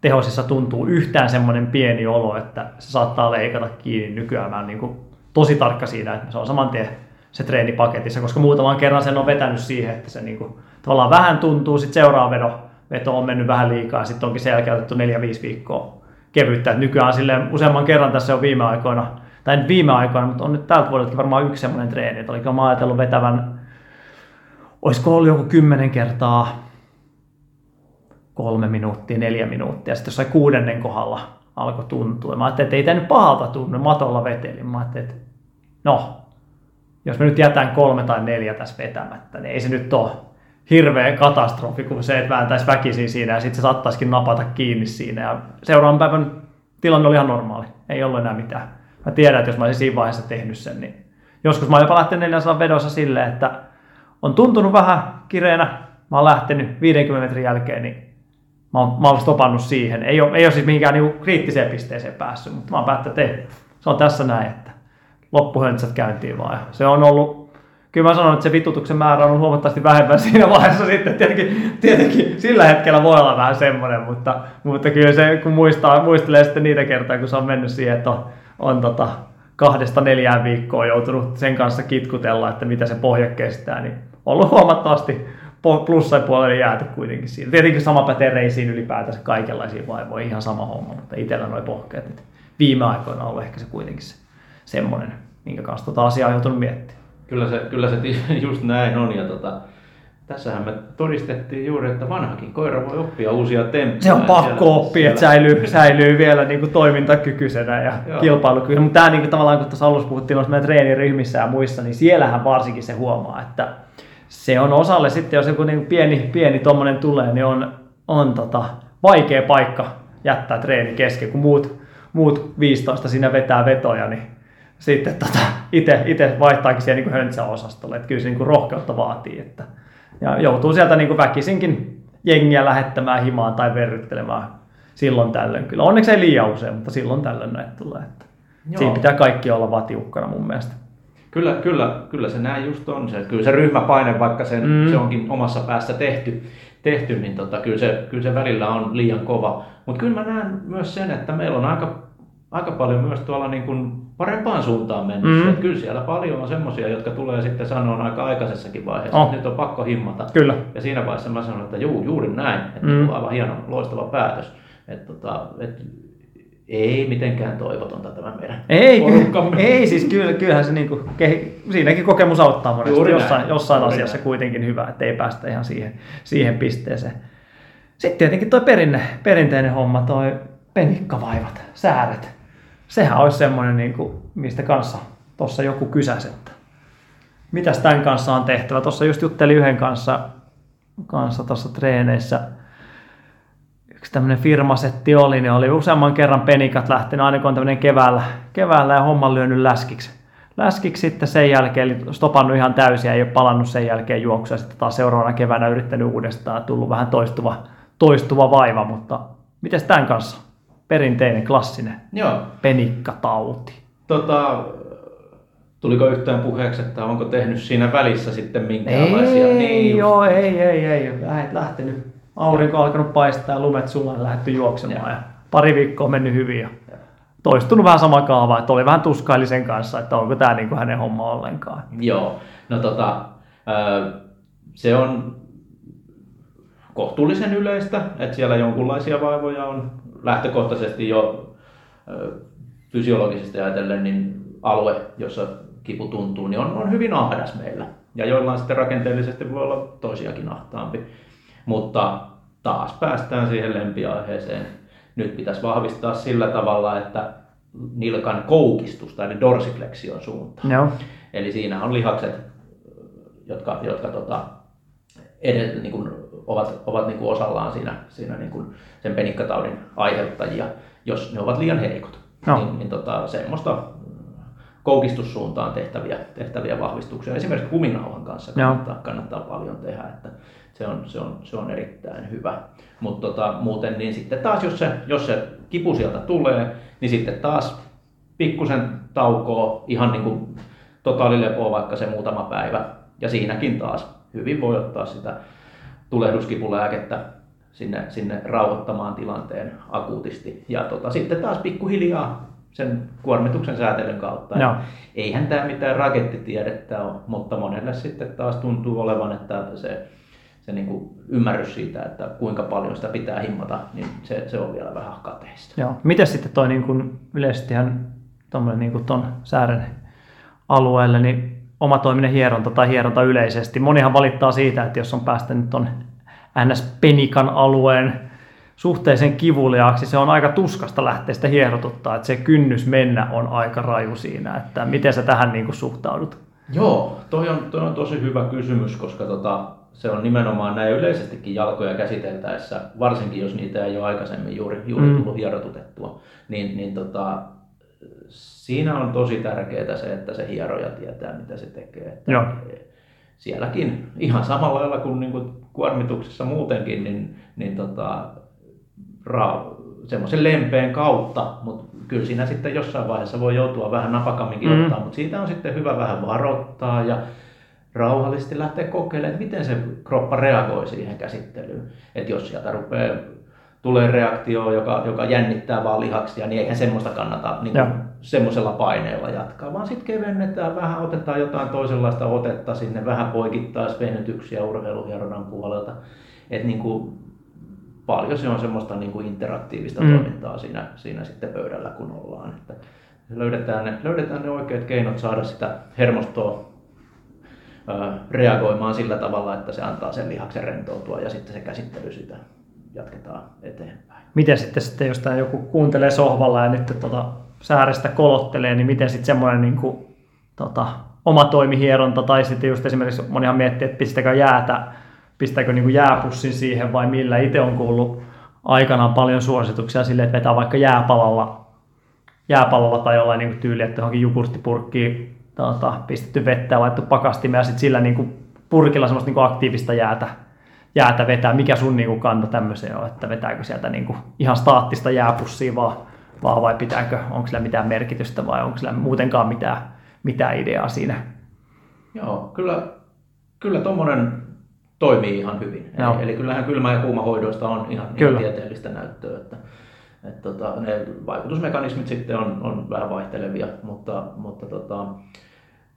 tehoisissa tuntuu yhtään semmoinen pieni olo, että se saattaa leikata kiinni nykyään. Mä oon niin kuin tosi tarkka siinä, että se on saman tien se treeni paketissa, koska muutaman kerran sen on vetänyt siihen, että se niin kuin tavallaan vähän tuntuu, sitten seuraava vedo, veto on mennyt vähän liikaa, sitten onkin sen jälkeen otettu neljä viisi viikkoa kevyyttä. Et nykyään silleen, useamman kerran tässä on viime aikoina, tai nyt viime aikoina, mutta on nyt tältä vuodeltakin varmaan yksi semmoinen treeni, että oliko mä ajatellut vetävän olisiko ollut joku kymmenen kertaa kolme minuuttia, neljä minuuttia. Sitten jossain kuudennen kohdalla alkoi tuntua. Mä ajattelin, että ei tämä nyt pahalta tunnu, matolla vetelin. Mä ajattelin, että no, jos mä nyt jätän kolme tai neljä tässä vetämättä, niin ei se nyt ole hirveä katastrofi kuin se, että vääntäisi väkisin siinä ja sitten se saattaisikin napata kiinni siinä. Ja seuraavan päivän tilanne oli ihan normaali, ei ollut enää mitään. Mä tiedän, että jos mä olisin siinä vaiheessa tehnyt sen, niin joskus mä olen jopa lähtenyt neljäsataa vedossa silleen, että on tuntunut vähän kireenä, mä oon lähtenyt viidenkymmenen metrin jälkeen, niin mä oon, mä oon stopannut siihen. Ei ole, ei ole siis mihinkään niinku kriittiseen pisteeseen päässyt, mutta mä oon päättänyt, että ei, se on tässä näin, että loppuhöntsät käyntiin vaan. Se on ollut, kyllä mä sanon, että se vitutuksen määrä on ollut huomattavasti vähemmän siinä vaiheessa sitten. Tietenkin, tietenkin sillä hetkellä voi olla vähän semmoinen, mutta, mutta kyllä se, kun muistaa, muistelee sitten niitä kertaa, kun se on mennyt siihen, että on, on tota, kahdesta neljään viikkoa joutunut sen kanssa kitkutella, että mitä se pohja kestää, niin on ollut huomattavasti plussain puolelle jääty kuitenkin siinä. Tietenkin sama pätee reisiin ylipäätänsä kaikenlaisiin vaivoihin, ihan sama homma, mutta itsellä noi pohkeet. Että viime aikoina on ollut ehkä se kuitenkin se, semmoinen, minkä kanssa tota asiaa on joutunut miettimään. Kyllä se, kyllä se just näin on. Ja tota, tässähän me todistettiin juuri, että vanhakin koira voi oppia uusia temppuja. Se on pakko siellä, oppia, siellä. Että säilyy, säilyy vielä niin kuin toimintakykyisenä ja Joo. kilpailukykyisenä. Mutta tämä niin kuin tavallaan, kun tuossa alussa puhuttiin noissa meidän treeniryhmissä ja muissa, niin siellähän varsinkin se huomaa, että se on osalle sitten, jos joku niin kuin pieni, pieni tuommoinen tulee, niin on, on tota, vaikea paikka jättää treeni kesken, kun muut, muut viisitoista siinä vetää vetoja, niin sitten tota, itse vaihtaakin siellä niin höntsäosastolle, että kyllä se niin kuin rohkeutta vaatii. Että, ja joutuu sieltä niin kuin väkisinkin jengiä lähettämään himaan tai verryttelemään silloin tällöin. Kyllä onneksi ei liian usein, mutta silloin tällöin näitä tulee. Siinä pitää kaikki olla vaan tiukkana mun mielestä. Kyllä, kyllä, kyllä se näin just on. Se, kyllä se ryhmäpaine, vaikka sen, mm. se onkin omassa päässä tehty, tehty niin tota, kyllä, se, kyllä se välillä on liian kova. Mutta kyllä mä näen myös sen, että meillä on aika, aika paljon myös tuolla niin kuin parempaan suuntaan mennyt. Mm. Kyllä siellä paljon on semmoisia, jotka tulee sitten sanoa aika aikaisessakin vaiheessa, oh. että nyt on pakko himmata. Kyllä. Ja siinä vaiheessa mä sanon, että juu, juuri näin. Että mm. aivan hieno, loistava päätös. Että tota, et, ei mitenkään toivotonta tämä meidän ei, porukkamme. Ei, siis kyllähän se niinku, siinäkin kokemus auttaa monesti. Jossain, jossain asiassa näin. Kuitenkin hyvä, että ei päästä ihan siihen, siihen pisteeseen. Sitten tietenkin tuo perinne, perinteinen homma, tuo penikkavaivat, sääret. Sehän olisi semmoinen, niin kuin, mistä kanssa tuossa joku kysäsi, että mitäs tämän kanssa on tehtävä. Tuossa just juttelin yhden kanssa kanssa tuossa treeneissä. Yksi tämmöinen firmasetti oli, niin oli useamman kerran penikat lähtenyt, aina kun on tämmöinen keväällä, keväällä ja homman lyönyt läskiksi. Läskiksi sitten sen jälkeen, eli stopannut ihan täysin ja ei ole palannut sen jälkeen juoksua. Sitten taas seuraavana keväänä yrittänyt uudestaan, tullut vähän toistuva, toistuva vaiva, mutta mites tämän kanssa? Perinteinen, klassinen Joo. penikkatauti. Tota, tuliko yhtään puheeksi, että onko tehnyt siinä välissä sitten minkäänlaisia? Ei, niin joo, ei, ei, ei. Lähet lähtenyt. Aurinko on alkanut paistaa ja lumet sulla lähdetty juoksemaan. Ja. Ja pari viikkoa mennyt hyvin ja toistunut vähän sama kaava, että oli vähän tuskaili sen kanssa, että onko tämä niinku hänen homma ollenkaan. Joo, no tota, se on kohtuullisen yleistä, että siellä jonkunlaisia vaivoja on. Lähtökohtaisesti jo fysiologisesti ajatellen niin alue, jossa kipu tuntuu, niin on, on hyvin ahdas meillä. Ja joillain sitten rakenteellisesti voi olla toisiakin ahtaampi. Mutta taas päästään siihen lempiaiheeseen. Nyt pitäisi vahvistaa sillä tavalla, että nilkan koukistusta eli dorsipleksion suuntaan. No. Eli siinä on lihakset, jotka, jotka tota, edelleen niin kuin ovat, ovat niin kuin osallaan siinä, siinä niin kuin sen penikkataudin aiheuttajia, jos ne ovat liian heikot. No. Niin, niin tota, semmoista koukistussuuntaan tehtäviä, tehtäviä vahvistuksia. Esimerkiksi kuminauhan kanssa kannattaa, no. kannattaa paljon tehdä, että se on, se on, se on erittäin hyvä. Mutta tota, muuten niin sitten taas, jos se, jos se kipu sieltä tulee, niin sitten taas pikkusen taukoa, ihan niin kuin totaalilepoa vaikka se muutama päivä. Ja siinäkin taas hyvin voi ottaa sitä tulehduskipulääkettä sinne, sinne rauhoittamaan tilanteen akuutisti. Ja tota, sitten taas pikkuhiljaa sen kuormituksen säätelyn kautta. No. Eihän tämä mitään rakettitiedettä ole, mutta monelle sitten taas tuntuu olevan, että se, se niinku ymmärrys siitä, että kuinka paljon sitä pitää himmata, niin se, se on vielä vähän kateista. Joo. Miten sitten toi niin kun yleisestihan tuon niin säären alueelle, niin omatoiminen hieronta tai hieronta yleisesti. Monihan valittaa siitä, että jos on päästänyt ton N S-penikan alueen suhteellisen kivuliaaksi. Se on aika tuskasta lähteä sitä hierotuttaa, että se kynnys mennä on aika raju siinä. Että miten sä tähän niin kuin suhtaudut? Joo, toi on, toi on tosi hyvä kysymys, koska tota, se on nimenomaan näin yleisestikin jalkoja käsiteltäessä, varsinkin jos niitä ei ole aikaisemmin juuri, juuri tullut mm. hierotutettua, niin, niin tota, siinä on tosi tärkeää se, että se hieroja tietää, mitä se tekee. Että sielläkin ihan samalla lailla kuin, niin kuin kuormituksessa muutenkin, niin, niin tota, ra- semmoisen lempeen kautta, mutta kyllä siinä sitten jossain vaiheessa voi joutua vähän napakamminkin mm. ottaa, mutta siitä on sitten hyvä vähän varoittaa ja rauhallisesti lähteä kokeilemaan, miten se kroppa reagoi siihen käsittelyyn. Että jos sieltä rupeaa tulee reaktio, joka, joka jännittää vaan lihaksia, niin eihän semmoista kannata niin semmoisella paineella jatkaa, vaan sitten kevennetään vähän, otetaan jotain toisenlaista otetta sinne, vähän poikittaisvenytyksiä urheiluhieronnan puolelta. Että niin kuin paljon se on semmoista niin kuin interaktiivista mm. toimintaa siinä, siinä sitten pöydällä, kun ollaan. Että löydetään, ne, löydetään ne oikeat keinot saada sitä hermostoa ö, reagoimaan sillä tavalla, että se antaa sen lihaksen rentoutua ja sitten se käsittely sitä jatketaan eteenpäin. Miten sitten, sitten jos tämä joku kuuntelee sohvalla ja nyt tuota säärestä kolottelee, niin miten sitten semmoinen niin kuin, tota, oma toimihieronta tai sitten just esimerkiksi monihan miettii, että pistäkö jäätä Pistääkö niin kuin jääpussin siihen vai millä? Itse on kuullut aikanaan paljon suosituksia sille, että vetää vaikka jääpalalla, jääpalalla tai jollain niin kuin tyyli, että johonkin jukurttipurkkiin tuota, pistetty vettä ja laittu pakastimeen ja sitten sillä niin kuin purkilla semmoista niin kuin aktiivista jäätä, jäätä vetää. Mikä sun niin kuin kanta tämmöiseen on, että vetääkö sieltä niin kuin ihan staattista jääpussia vaan, vaan vai pitääkö, onko sillä mitään merkitystä vai onko sillä muutenkaan mitään, mitään ideaa siinä? Joo, kyllä, kyllä tommonen toimii ihan hyvin. Eli, eli kyllähän kylmä- ja kuumahoidoista on ihan, ihan tieteellistä näyttöä. Että, et tota, ne vaikutusmekanismit sitten on, on vähän vaihtelevia, mutta, mutta tota,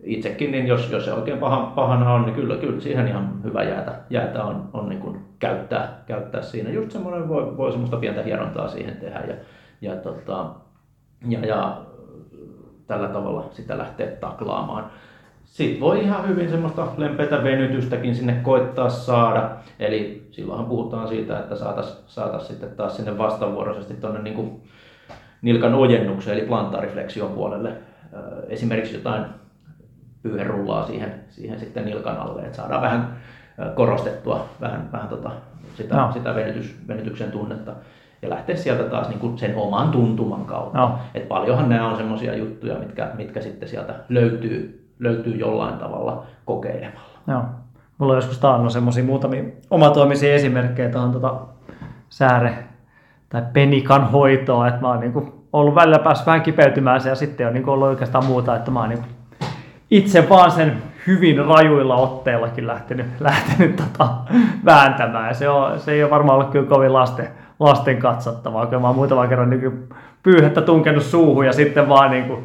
itsekin niin jos, jos se oikein paha, pahana on, niin kyllä, kyllä siihen ihan hyvä jäätä, jäätä on, on niin kuin käyttää, käyttää siinä. Just semmoinen voi, voi semmoista pientä hierontaa siihen tehdä ja, ja, tota, ja, ja tällä tavalla sitä lähteä taklaamaan. Sitten voi ihan hyvin semmoista lempeätä venytystäkin sinne koittaa saada. Eli silloinhan puhutaan siitä, että saataisiin saatais sitten taas sinne vastavuoroisesti tuonne niin nilkan ojennukseen, eli plantaarifleksion puolelle. Esimerkiksi jotain pyyherullaa siihen, siihen sitten nilkan alle, että saadaan vähän korostettua vähän, vähän tota, sitä, no. sitä venytys, venytyksen tunnetta. Ja lähteä sieltä taas niin kuin sen oman tuntuman kautta. No. Et paljonhan nämä on semmoisia juttuja, mitkä, mitkä sitten sieltä löytyy. löytyy jollain tavalla kokeilemalla. Joo. Mulla on joskus taannut semmosia muutamia omatoimisia esimerkkejä tuohon tuota sääre- tai penikan hoitoa, että mä oon niinku ollut välillä päässyt vähän kipeytymään ja sitten on niinku ollut oikeastaan muuta, että mä oon niinku itse vaan sen hyvin rajuilla otteillakin lähtenyt, lähtenyt tota vääntämään ja se, on, se ei ole varmaan ollut kyllä kovin lasten, lasten katsottavaa, kyllä mä oon muutaman kerran niinku pyyhettä tunkenut suuhun ja sitten vaan niinku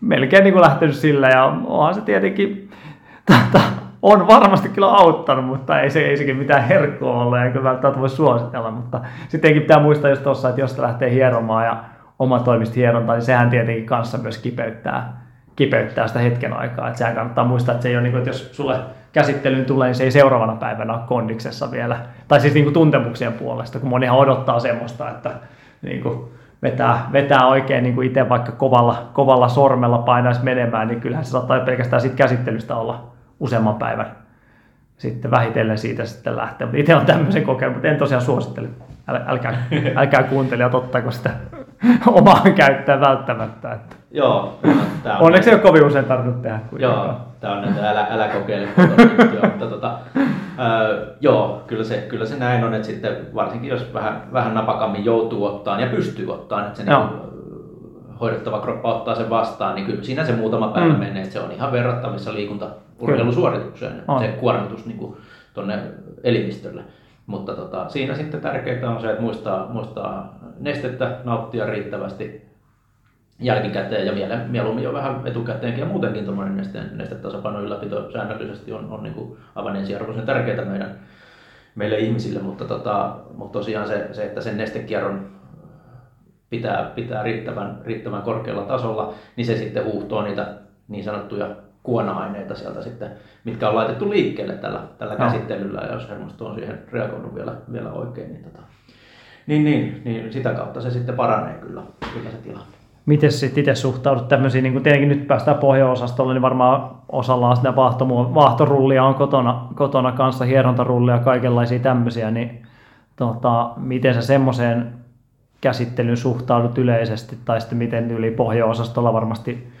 melkein niin kuin lähtenyt sillä ja onhan se tietenkin tata, on varmasti kyllä auttanut, mutta ei, se, ei sekin mitään herkkua ole, eikä välttämättä voi suositella, mutta sittenkin pitää muistaa just tuossa, että jos sitä lähtee hieromaan ja oma toimista hierontaa, niin sehän tietenkin kanssa myös kipeyttää, kipeyttää sitä hetken aikaa, että sehän kannattaa muistaa, että se ei ole niin kuin, että jos sulle käsittelyyn tulee, niin se ei seuraavana päivänä ole kondiksessa vielä, tai siis niin kuin tuntemuksien puolesta, kun monihan odottaa semmoista, että niin kuin, Vetää, vetää oikein niin kuin itse vaikka kovalla, kovalla sormella painaisi menemään, niin kyllähän se saattaa pelkästään siitä käsittelystä olla useamman päivän sitten vähitellen siitä sitten lähtee. Itse on tämmöisen kokenut, mutta en tosiaan suosittele. Äl, älkää, älkää kuuntelijat ottaako sitä omaa käyttää välttämättä. Että. Joo. On onneksi ei ole kovin usein tarvinnut tehdä. Joo, tämä on näitä älä, älä kokeile. Mutta tota, öö, joo, kyllä se, kyllä se näin on, että sitten varsinkin jos vähän, vähän napakammin joutuu ottaan ja pystyy ottaan, että se niin, hoidettava kroppa ottaa sen vastaan, niin kyllä siinä se muutama päivä mm. menee, että se on ihan verrattavissa liikuntaurheilusuoritukseen, se kuormitus niin kuin tuonne elimistölle. Mutta tota, siinä sitten tärkeintä on se, että muistaa, muistaa nestettä, nauttia riittävästi jälkikäteen ja vielä, mieluummin jo vähän etukäteenkin ja muutenkin tuommoinen nestetasapainon ylläpito säännöllisesti on, on niin kuin aivan ensiarvoisen tärkeää meidän, meille ihmisille, mutta, tota, mutta tosiaan se, se, että sen nestekierron pitää, pitää riittävän, riittävän korkealla tasolla, niin se sitten huuhtoo niitä niin sanottuja kuona-aineita sieltä sitten, mitkä on laitettu liikkeelle tällä, tällä no. käsittelyllä, ja jos hermosto on siihen reagoinut vielä, vielä oikein, niin, tota, Niin, niin, niin sitä kautta se sitten paranee kyllä, kyllä se tilanne. Miten sitten itse suhtaudut tämmöisiin, niin kun tietenkin nyt päästään pohjaosastolle, niin varmaan osalla on sitä vaahtomu- vaahtorullia, on kotona, kotona kanssa hierontarullia, kaikenlaisia tämmöisiä, niin tota, miten sä semmoiseen käsittelyyn suhtaudut yleisesti, tai sitten miten yli pohjaosastolla varmasti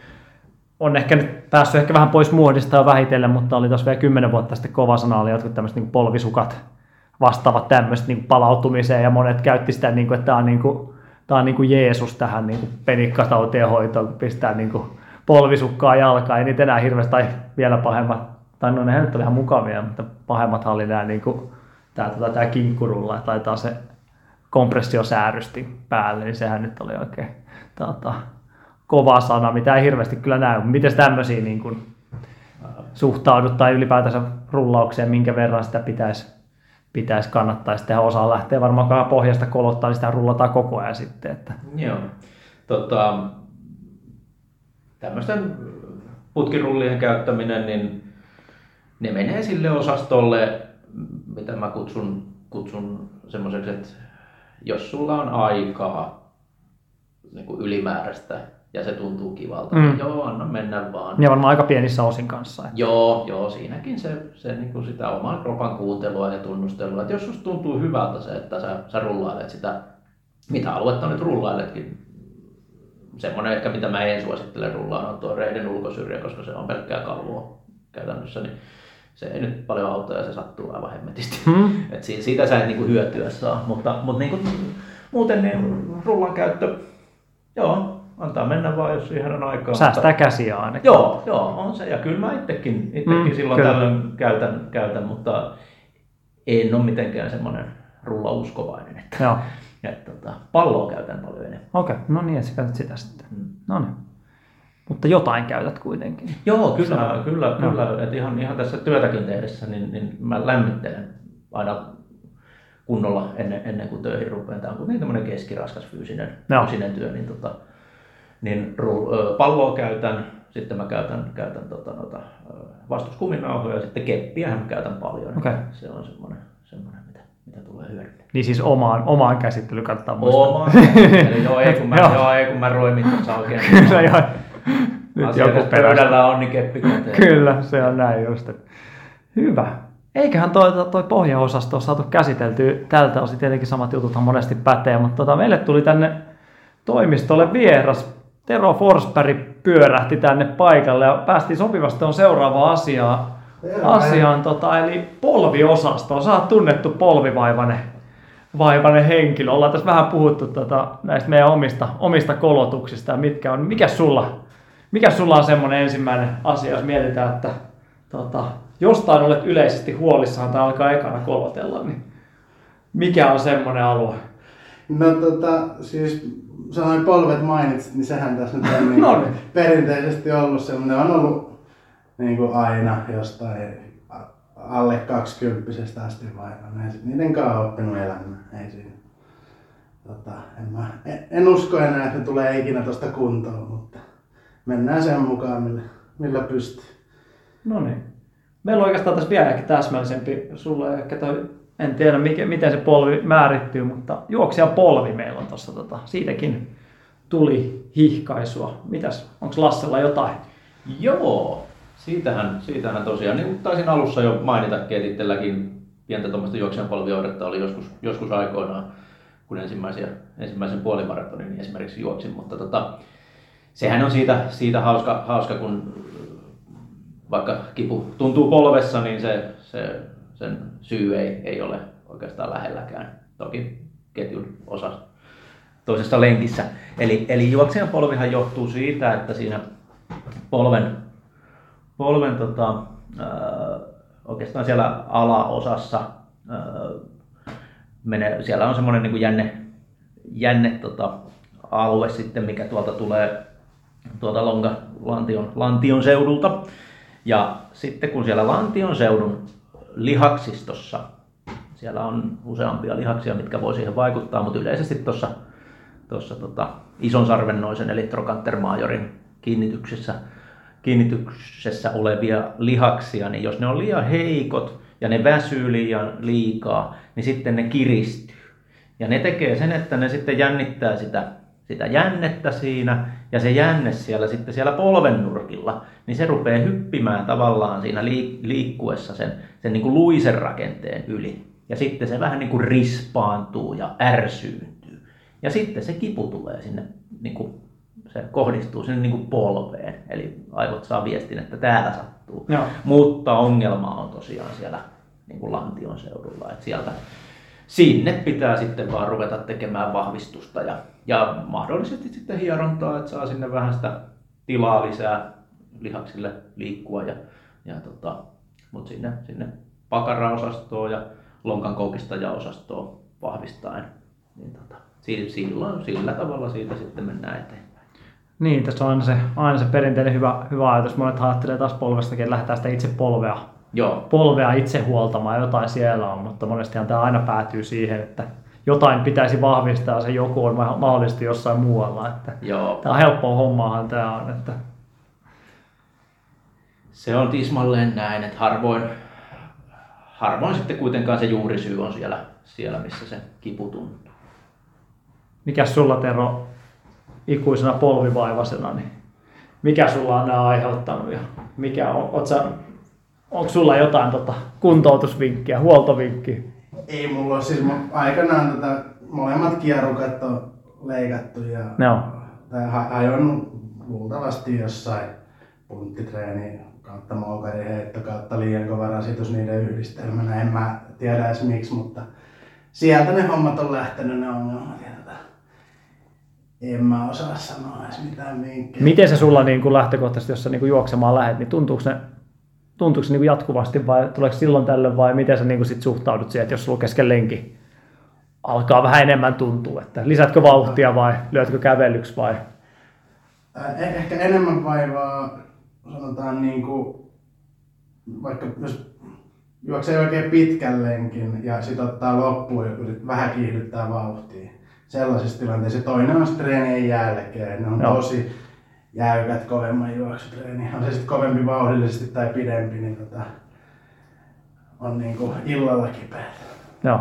on ehkä nyt päässyt ehkä vähän pois muodista ja vähitellen, mutta oli tuossa vielä kymmenen vuotta sitten kova sana, oli jotkut tämmöiset niin polvisukat vastaavat tämmöistä niin palautumiseen, ja monet käytti sitä, niin kuin, että tämä on niin kuin, tämä on niin kuin Jeesus tähän niin kuin penikkatautien hoitoon, kun pistää niin kuin polvisukkaa jalkaan. Ei niitä enää hirveästi, tai vielä pahemmat, tai no nehän nyt oli ihan mukavia, mutta pahemmathan oli nämä, niin kuin, tämä, tämä, tämä kinkkurulla, tai taas se kompressiosäärysti päälle, niin sehän nyt oli oikein tata, kova sana, mitä ei hirveästi kyllä näy. Miten tämmöisiä niin kuin suhtaudut, tai ylipäätänsä rullaukseen, minkä verran sitä pitäisi pitäisi kannattaa, sitten osaa lähteä varmaan pohjasta kolottaa, niin sitä rullataan koko ajan sitten. Että. Joo. Tota, tämmöisten putkirullien käyttäminen, niin ne menee sille osastolle, mitä mä kutsun, kutsun semmoiseksi, että jos sulla on aikaa niin kuin ylimääräistä ja se tuntuu kivalta, mm. niin joo, anna mennä vaan. Ja varmaan aika pienissä osin kanssa. Että. Joo, joo, siinäkin se, se niin kuin sitä oman kropan kuuntelua ja tunnustelua. Että jos susta tuntuu hyvältä se, että sä, sä rullailet sitä, mitä aluetta nyt rullailetkin. Semmoinen ehkä, mitä mä en suosittele rullaan, on tuo reiden ulkosyrjä, koska se on pelkkää kalvoa käytännössä. Niin se ei nyt paljon auta ja se sattuu aivan hemmetisti. Mm. Et siitä sä et niin kuin hyötyä saa, mutta, mutta niin kuin, muuten niin rullan käyttö, joo. Antaa mennä vaan, jos siihen on aikaa. Säästää käsiä ainakin. Joo, joo, on se. Ja kyllä mä itsekin, itsekin mm, silloin kyllä. tällöin käytän, käytän, mutta en ole mitenkään semmoinen rullauskovainen. Että, joo. Että, että, palloa käytän paljon enemmän. Okei, no niin, että sä käytät sitä sitten. Mm. No niin. Mutta jotain käytät kuitenkin. Joo, kyllä, Sano. kyllä, kyllä. No. Että ihan, ihan tässä työtäkin tehdessä, niin, niin mä lämmittelen aina kunnolla ennen, ennen kuin töihin rupeaa. Tämä on kuitenkin tämmöinen keskiraskas fyysinen, no. fyysinen työ, niin tota, niin palloa käytän, sitten mä käytän, käytän tota, noita vastuskuminauhoja ja sitten keppiä mä käytän paljon. Okay. Se on semmoinen, semmoinen mitä, mitä tulee hyödylle. Niin siis omaan, omaan käsittelyyn kannattaa muistaa. Omaan käsittelyyn, joo, ei kun mä, joo, ei, kun mä roimin tuossa oikein. Kyllä joo. Nyt joku pöydällä on, niin keppi käteen. Kyllä, se on näin just. Hyvä. Eiköhän toi, toi pohjaosasto on saatu käsiteltyä. Tältä osin tietenkin samat jututhan monesti pätee, mutta tota, meille tuli tänne toimistolle vieras. Tero Forsberg pyörähti tänne paikalle ja päästiin sopivasti on seuraava asia, asiaan, tota, eli polviosastoon. Sä oot tunnettu polvivaivainen vaivainen henkilö. Ollaan tässä vähän puhuttu tota, näistä meidän omista, omista kolotuksista ja mitkä on. Mikä sulla, mikä sulla on semmoinen ensimmäinen asia, jos mietitään, että tota, jostain olet yleisesti huolissaan tai alkaa ekana kolotella, niin mikä on semmoinen alue? No tota, siis... Sanoin polvet mainitsit, niin sehän tässä nyt on niin no, perinteisesti ollut semmoinen, on ollut niin kuin aina jostain alle kaksikymppisestä asti vaivana. En sit niidenkaan ole oppinut elämään, ei siinä. Tota, en, mä, en, en usko enää, että tulee ikinä tuosta kuntoon, mutta mennään sen mukaan, millä, millä pystyy. No niin. Meillä on oikeastaan tässä vieläkin täsmällisempi. Sulla ei ehkä toi... En tiedä, mikä, miten se polvi määrittyy, mutta juoksija polvi meillä on tuossa. Tota, siitäkin tuli hihkaisua. Mitäs, onko Lassella jotain? Joo, siitähän, siitähän tosiaan. Niin, taisin alussa jo mainitakin, että itselläkin pientä tuommoista juoksijan polvioidetta oli joskus, joskus aikoinaan, kun ensimmäisen puolimaratonin niin esimerkiksi juoksin. Mutta tota, sehän on siitä, siitä hauska, hauska, kun vaikka kipu tuntuu polvessa, niin se... se sen syy ei, ei ole oikeastaan lähelläkään, toki ketjun osa toisessa lenkissä. Eli, eli juoksijan polvihan johtuu siitä, että siinä polven, polven tota, äh, oikeastaan siellä alaosassa äh, menee, siellä on semmoinen niin kuin jänne, jänne tota, alue sitten, mikä tuolta tulee tuolta lonka, lantion, lantion seudulta. Ja sitten kun siellä lantion seudun lihaksistossa. Siellä on useampia lihaksia, mitkä voi siihen vaikuttaa, mutta yleisesti tuossa, tuossa tota, ison sarvennoisen eli trochantermajorin kiinnityksessä, kiinnityksessä olevia lihaksia, niin jos ne on liian heikot ja ne väsyy liian liikaa, niin sitten ne kiristyy. Ja ne tekee sen, että ne sitten jännittää sitä, sitä jännettä siinä, ja se jänne siellä sitten siellä polvennurkilla, niin se rupeaa hyppimään tavallaan siinä liikkuessa sen, sen niin kuin luisen rakenteen yli. Ja sitten se vähän niin kuin rispaantuu ja ärsyyntyy. Ja sitten se kipu tulee sinne, niin kuin, se kohdistuu sinne niin kuin polveen. Eli aivot saa viestin, että täällä sattuu. Joo. Mutta ongelma on tosiaan siellä niin kuin lantion seudulla. Että sieltä, sinne pitää sitten vaan ruveta tekemään vahvistusta ja, ja mahdollisesti sitten hierontaa, että saa sinne vähän sitä tilaa lisää lihaksille liikkua. Ja, ja tota, mutta sinne, sinne pakaraosastoon ja lonkan koukistajaosastoon vahvistaen, niin tota, silloin, sillä tavalla siitä sitten mennään eteenpäin. Niin, tässä on aina se, aina se perinteinen hyvä, hyvä ajatus. Monet ajattelee taas polvestakin, että lähdetään sitä itse polvea. Joo. Polvea itse huoltamaan, jotain siellä on, mutta monestihan tämä aina päätyy siihen, että jotain pitäisi vahvistaa, se joku on mahdollisesti jossain muualla. Että tämä on helppoa hommaahan tämä on. Että... Se on tismalleen näin, että harvoin, harvoin sitten kuitenkaan se juurisyy on siellä, siellä missä se kipu tuntuu. Mikäs sulla, Tero, ikuisena polvivaivasena, niin mikä sulla on nämä aiheuttanut ja mikä on, oot sä... Onko sulla jotain tota, kuntoutusvinkkiä, huoltovinkkiä? Ei mulla ole. Siis aikanaan tota, molemmat kierukat on leikattu ja no. tai hajonnut luultavasti jossain punttitreeni kautta moukariheitto kautta liian kova rasitus niiden yhdistelmänä. En mä tiedä edes miksi, mutta sieltä ne hommat on lähtenyt ne ongelmat. En mä osaa sanoa edes mitään vinkkejä. Miten se sulla niin kun lähtökohtaisesti, jos sä niin kun juoksemaan lähet, niin tuntuuko ne... Tuntuuko se niin jatkuvasti vai tuleeko silloin tällöin vai miten sä niin sit suhtaudut siihen, että jos sulla kesken lenki alkaa vähän enemmän tuntua, että lisätkö vauhtia vai lyötkö kävelyksi vai? Eh, ehkä enemmän vaivaa, sanotaan niin kuin, vaikka jos juoksee oikein pitkän lenkin ja sit ottaa loppuun ja vähän kiihdyttää vauhtia. Sellaisessa tilanteessa toinen on treenien jälkeen, ne on no. tosi... jäykät kovemman juoksutreeni, on se sitten kovempi vauhdillisesti tai pidempi, niin tota, on niin kuin illalla kipeät. Joo.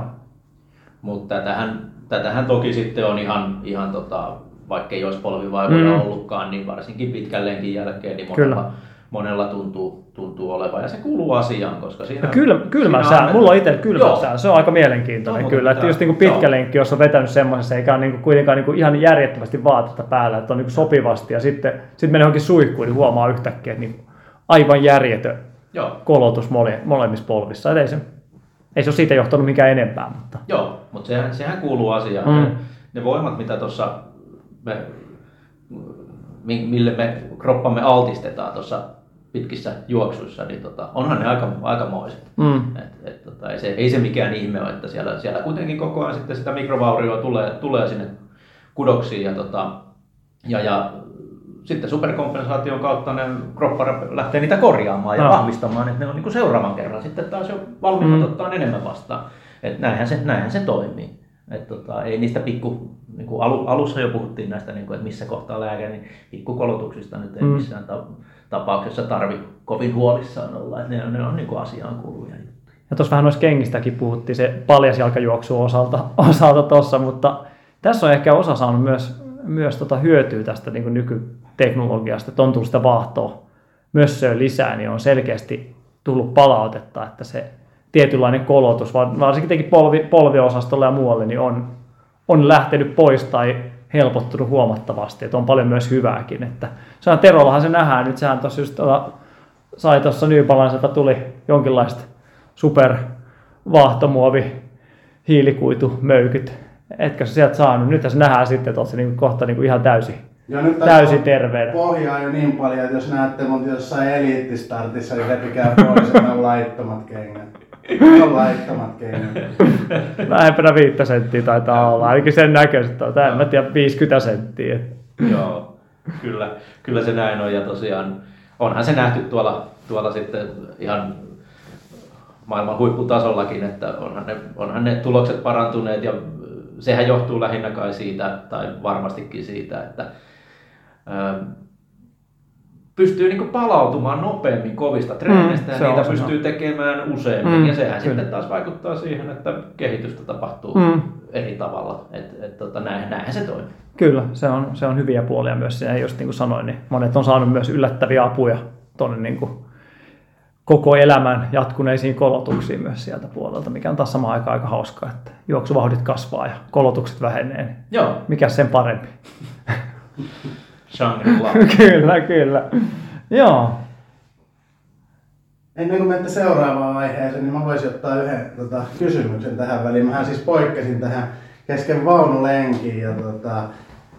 Mutta tätähän, tätähän toki sitten on ihan, ihan tota, vaikka ei olisi polvivaivoja mm. ollutkaan, niin varsinkin pitkän lenkin jälkeen niin monella, monella tuntuu, tuntuu olevan ja se kuuluu asiaan, koska siinä... No kyl, kylmä siinä sää, on... mulla on itse kylmä sää, se on aika mielenkiintoinen no, kyllä, että just niin kuin pitkä lenkki, jos on vetänyt semmoisessa, eikä niin kuin kuitenkaan niin kuin ihan järjettömästi vaatetta päällä, että on niin kuin sopivasti ja sitten, sitten menee johonkin suihkuun, niin huomaa yhtäkkiä, että niin aivan järjetön joo. kolotus mole, molemmissa polvissa, että ei se, ei se ole siitä johtanut mikään enempää, mutta... Joo, mutta sehän, sehän kuuluu asiaan, mm. ne, ne voimat, mitä tuossa... Me... mille me kroppamme altistetaan tuossa pitkissä juoksuissa, niin tota, onhan ne aika, aikamoiset. Mm. Et, et, tota, ei, se, ei se mikään ihme ole, että siellä, siellä kuitenkin koko ajan sitten sitä mikrovaurioa tulee, tulee sinne kudoksiin ja, tota, ja, ja sitten superkompensaation kautta ne kroppa lähtee niitä korjaamaan ja no. vahvistamaan, että ne on niinku seuraavan kerran sitten taas jo valmiimmat mm. ottaa enemmän vastaan. Et näinhän, se, näinhän se toimii. Et tota, ei niistä pikku, niin kuin alussa jo puhuttiin näistä, niin kuin, että missä kohtaa lääke, niin pikkukolotuksista nyt ei mm. missään ta- tapauksessa tarvitse kovin huolissaan olla. Et ne, ne on niin kuin asiaan kuuluvia juttuja. Ja tuossa vähän noissa kengistäkin puhuttiin se paljasjalkajuoksu osalta osalta tuossa, mutta tässä on ehkä osa saanut myös, myös tota hyötyä tästä niin kuin nykyteknologiasta, että on tullut sitä vaahtoa mössöön lisää, niin on selkeästi tullut palautetta, että se tietynlainen kolotus, varsinkin polvi, polviosastolla ja muualle, niin on, on lähtenyt pois tai helpottunut huomattavasti. Että on paljon myös hyvääkin. Että, sehän Terollahan se nähdään. Nyt sehän tuossa just uh, sai tuossa Nyypalanselta tuli jonkinlaista supervaahtomuovi hiilikuitumöykyt. Etkä se sieltä saanut. Nythän se nähdään sitten, että olet se niinku kohta niinku ihan täysin. Ja nyt täysin terveenä. Pohjaa jo niin paljon, että jos näette mut jossain eliittistartissa, niin repikää pois, että on laittomat kengät. On laittomat keinot. Lähempänä viittä senttiä taitaa olla, ainakin sen näköiset on. Tämä en mä tiedä, viisikymmentä senttiä. Joo, kyllä, kyllä se näin on ja tosiaan onhan se nähty tuolla, tuolla sitten ihan maailman huipputasollakin, että onhan ne, onhan ne tulokset parantuneet ja sehän johtuu lähinnä kai siitä tai varmastikin siitä, että ähm, pystyy niinku palautumaan nopeammin kovista treeneistä mm, ja niitä on, pystyy no. tekemään useammin mm, ja sehän kyllä. sitten taas vaikuttaa siihen, että kehitystä tapahtuu mm. eri tavalla, että et, tota, näin, näinhän se toimii. Kyllä, se on, se on hyviä puolia myös siinä, just niin kuin sanoin, niin monet on saanut myös yllättäviä apuja tuonne niin kuin koko elämän jatkuneisiin kolotuksiin myös sieltä puolelta, mikä on taas samaan aikaan aika hauskaa, että juoksuvauhdit kasvaa ja kolotukset vähenee, niin joo, mikä sen parempi. Shangri-La. Kyllä, kyllä. Joo. Ennen kuin menette seuraavaan aiheeseen, niin mä voisin ottaa yhden tota, kysymyksen tähän väliin. Mähän siis poikkesin tähän kesken vaunulenkiin ja tota,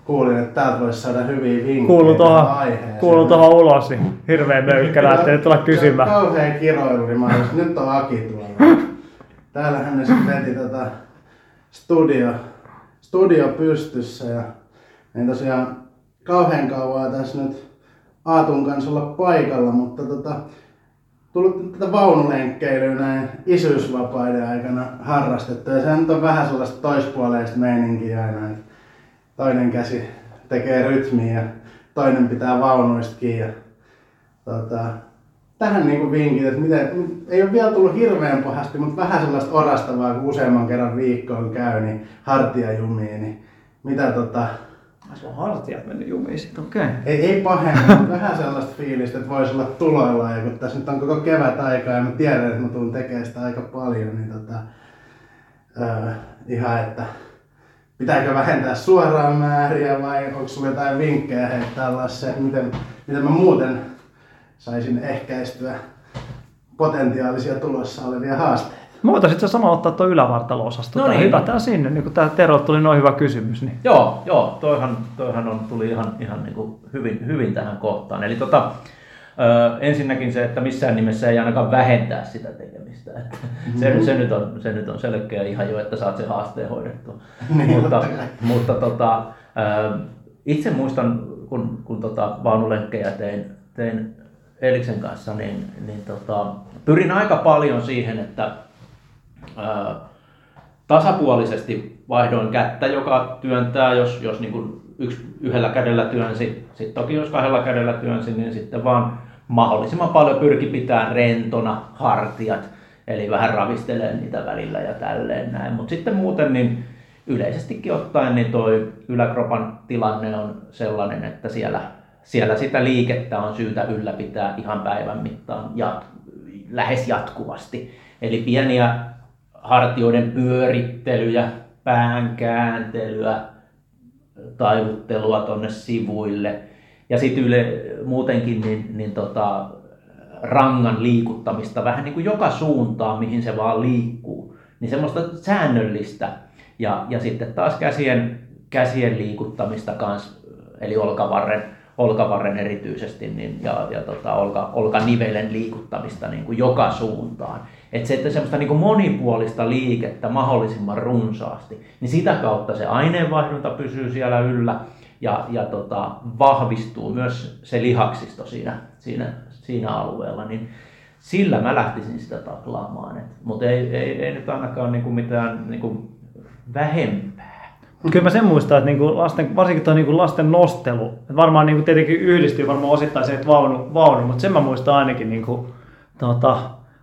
kuulin, että täältä voisi saada hyviä vinkkejä aiheeseen. Kuului tuohon ulos, niin hirveä möykkä lähtee tulla kysymään. Kauhea kiroilu, niin mä olin, että nyt on Aki tuolla. Täällähän ne sitten veti tota, studio, studio pystyssä ja niin tosiaan kauhean kauan tässä nyt Aatun kanssa olla paikalla, mutta tota, tullut tätä vaunulenkkeilyä näin isyysvapaiden aikana harrastettu ja sehän nyt on vähän sellaista toispuoleista meininkiä aina, että toinen käsi tekee rytmiä ja toinen pitää vaunuistakin ja tota, tähän niinku vinkit, että miten, ei ole vielä tullut hirveän pahasti, mutta vähän sellaista orastavaa, kun useamman kerran viikkoon käy, niin hartiajumiin, niin mitä tota... Sulla on hartiat mennyt jumiin siitä, okei. Okay. Ei, ei pahemmin, vähän sellaista fiilistä, että voisi olla tuloillaan, kun tässä nyt on koko kevät aikaa ja mä tiedän, että mä tulen tekemään sitä aika paljon, niin tota, öö, ihan, että pitääkö vähentää suoraan määriä vai onko sulla jotain vinkkejä heittää, Lasse, että miten, miten mä muuten saisin ehkäistyä potentiaalisia tulossa olevia haasteita? Mä voitaisiin itse samalla ottaa tuo ylävartalo-osasto. No niin. Hypätään sinne, niin kun tää Tero tuli noin hyvä kysymys. Niin. Joo, joo toihan, toihan on, tuli ihan, ihan niin kuin hyvin, hyvin tähän kohtaan. Eli tota, ö, ensinnäkin se, että missään nimessä ei ainakaan vähentää sitä tekemistä. Että mm-hmm. se, se, nyt on, se nyt on selkeä ihan jo, että saat sen haasteen hoidettua. mutta mutta tota, ö, itse muistan, kun, kun tota, vaunulenkkejä tein, tein Eliksen kanssa, niin, niin tota, pyrin aika paljon siihen, että tasapuolisesti vaihdoin kättä, joka työntää, jos, jos niin kuin yksi, yhdellä kädellä työnsi, sit toki jos kahdella kädellä työnsi, niin sitten vaan mahdollisimman paljon pyrki pitämään rentona hartiat, eli vähän ravistelee niitä välillä ja tälleen näin, mutta sitten muuten niin yleisestikin ottaen niin toi yläkropan tilanne on sellainen, että siellä, siellä sitä liikettä on syytä ylläpitää ihan päivän mittaan ja lähes jatkuvasti, eli pieniä hartioiden pyörittelyjä, pään kääntelyä, taivuttelua tuonne sivuille ja sitten muutenkin niin, niin tota, rangan liikuttamista vähän niin kuin joka suuntaan, mihin se vaan liikkuu, niin semmoista säännöllistä ja, ja sitten taas käsien, käsien liikuttamista kans, eli olkavarren, olkavarren erityisesti niin, ja, ja tota, olka, olkanivelen liikuttamista niin kuin joka suuntaan. Että se, että semmoista niin kuin monipuolista liikettä mahdollisimman runsaasti, niin sitä kautta se aineenvaihdunta pysyy siellä yllä ja, ja tota, vahvistuu myös se lihaksisto siinä, siinä, siinä alueella. Niin sillä mä lähtisin sitä taklaamaan, mutta ei, ei, ei nyt ainakaan niin kuin mitään niin kuin vähempää. Kyllä mä sen muistan, että niinku lasten, varsinkin tuo niinku lasten nostelu, että varmaan niinku tietenkin yhdistyy varmaan osittain se, että vaunu, vaunu, mutta sen mä muistan ainakin niinku, tota,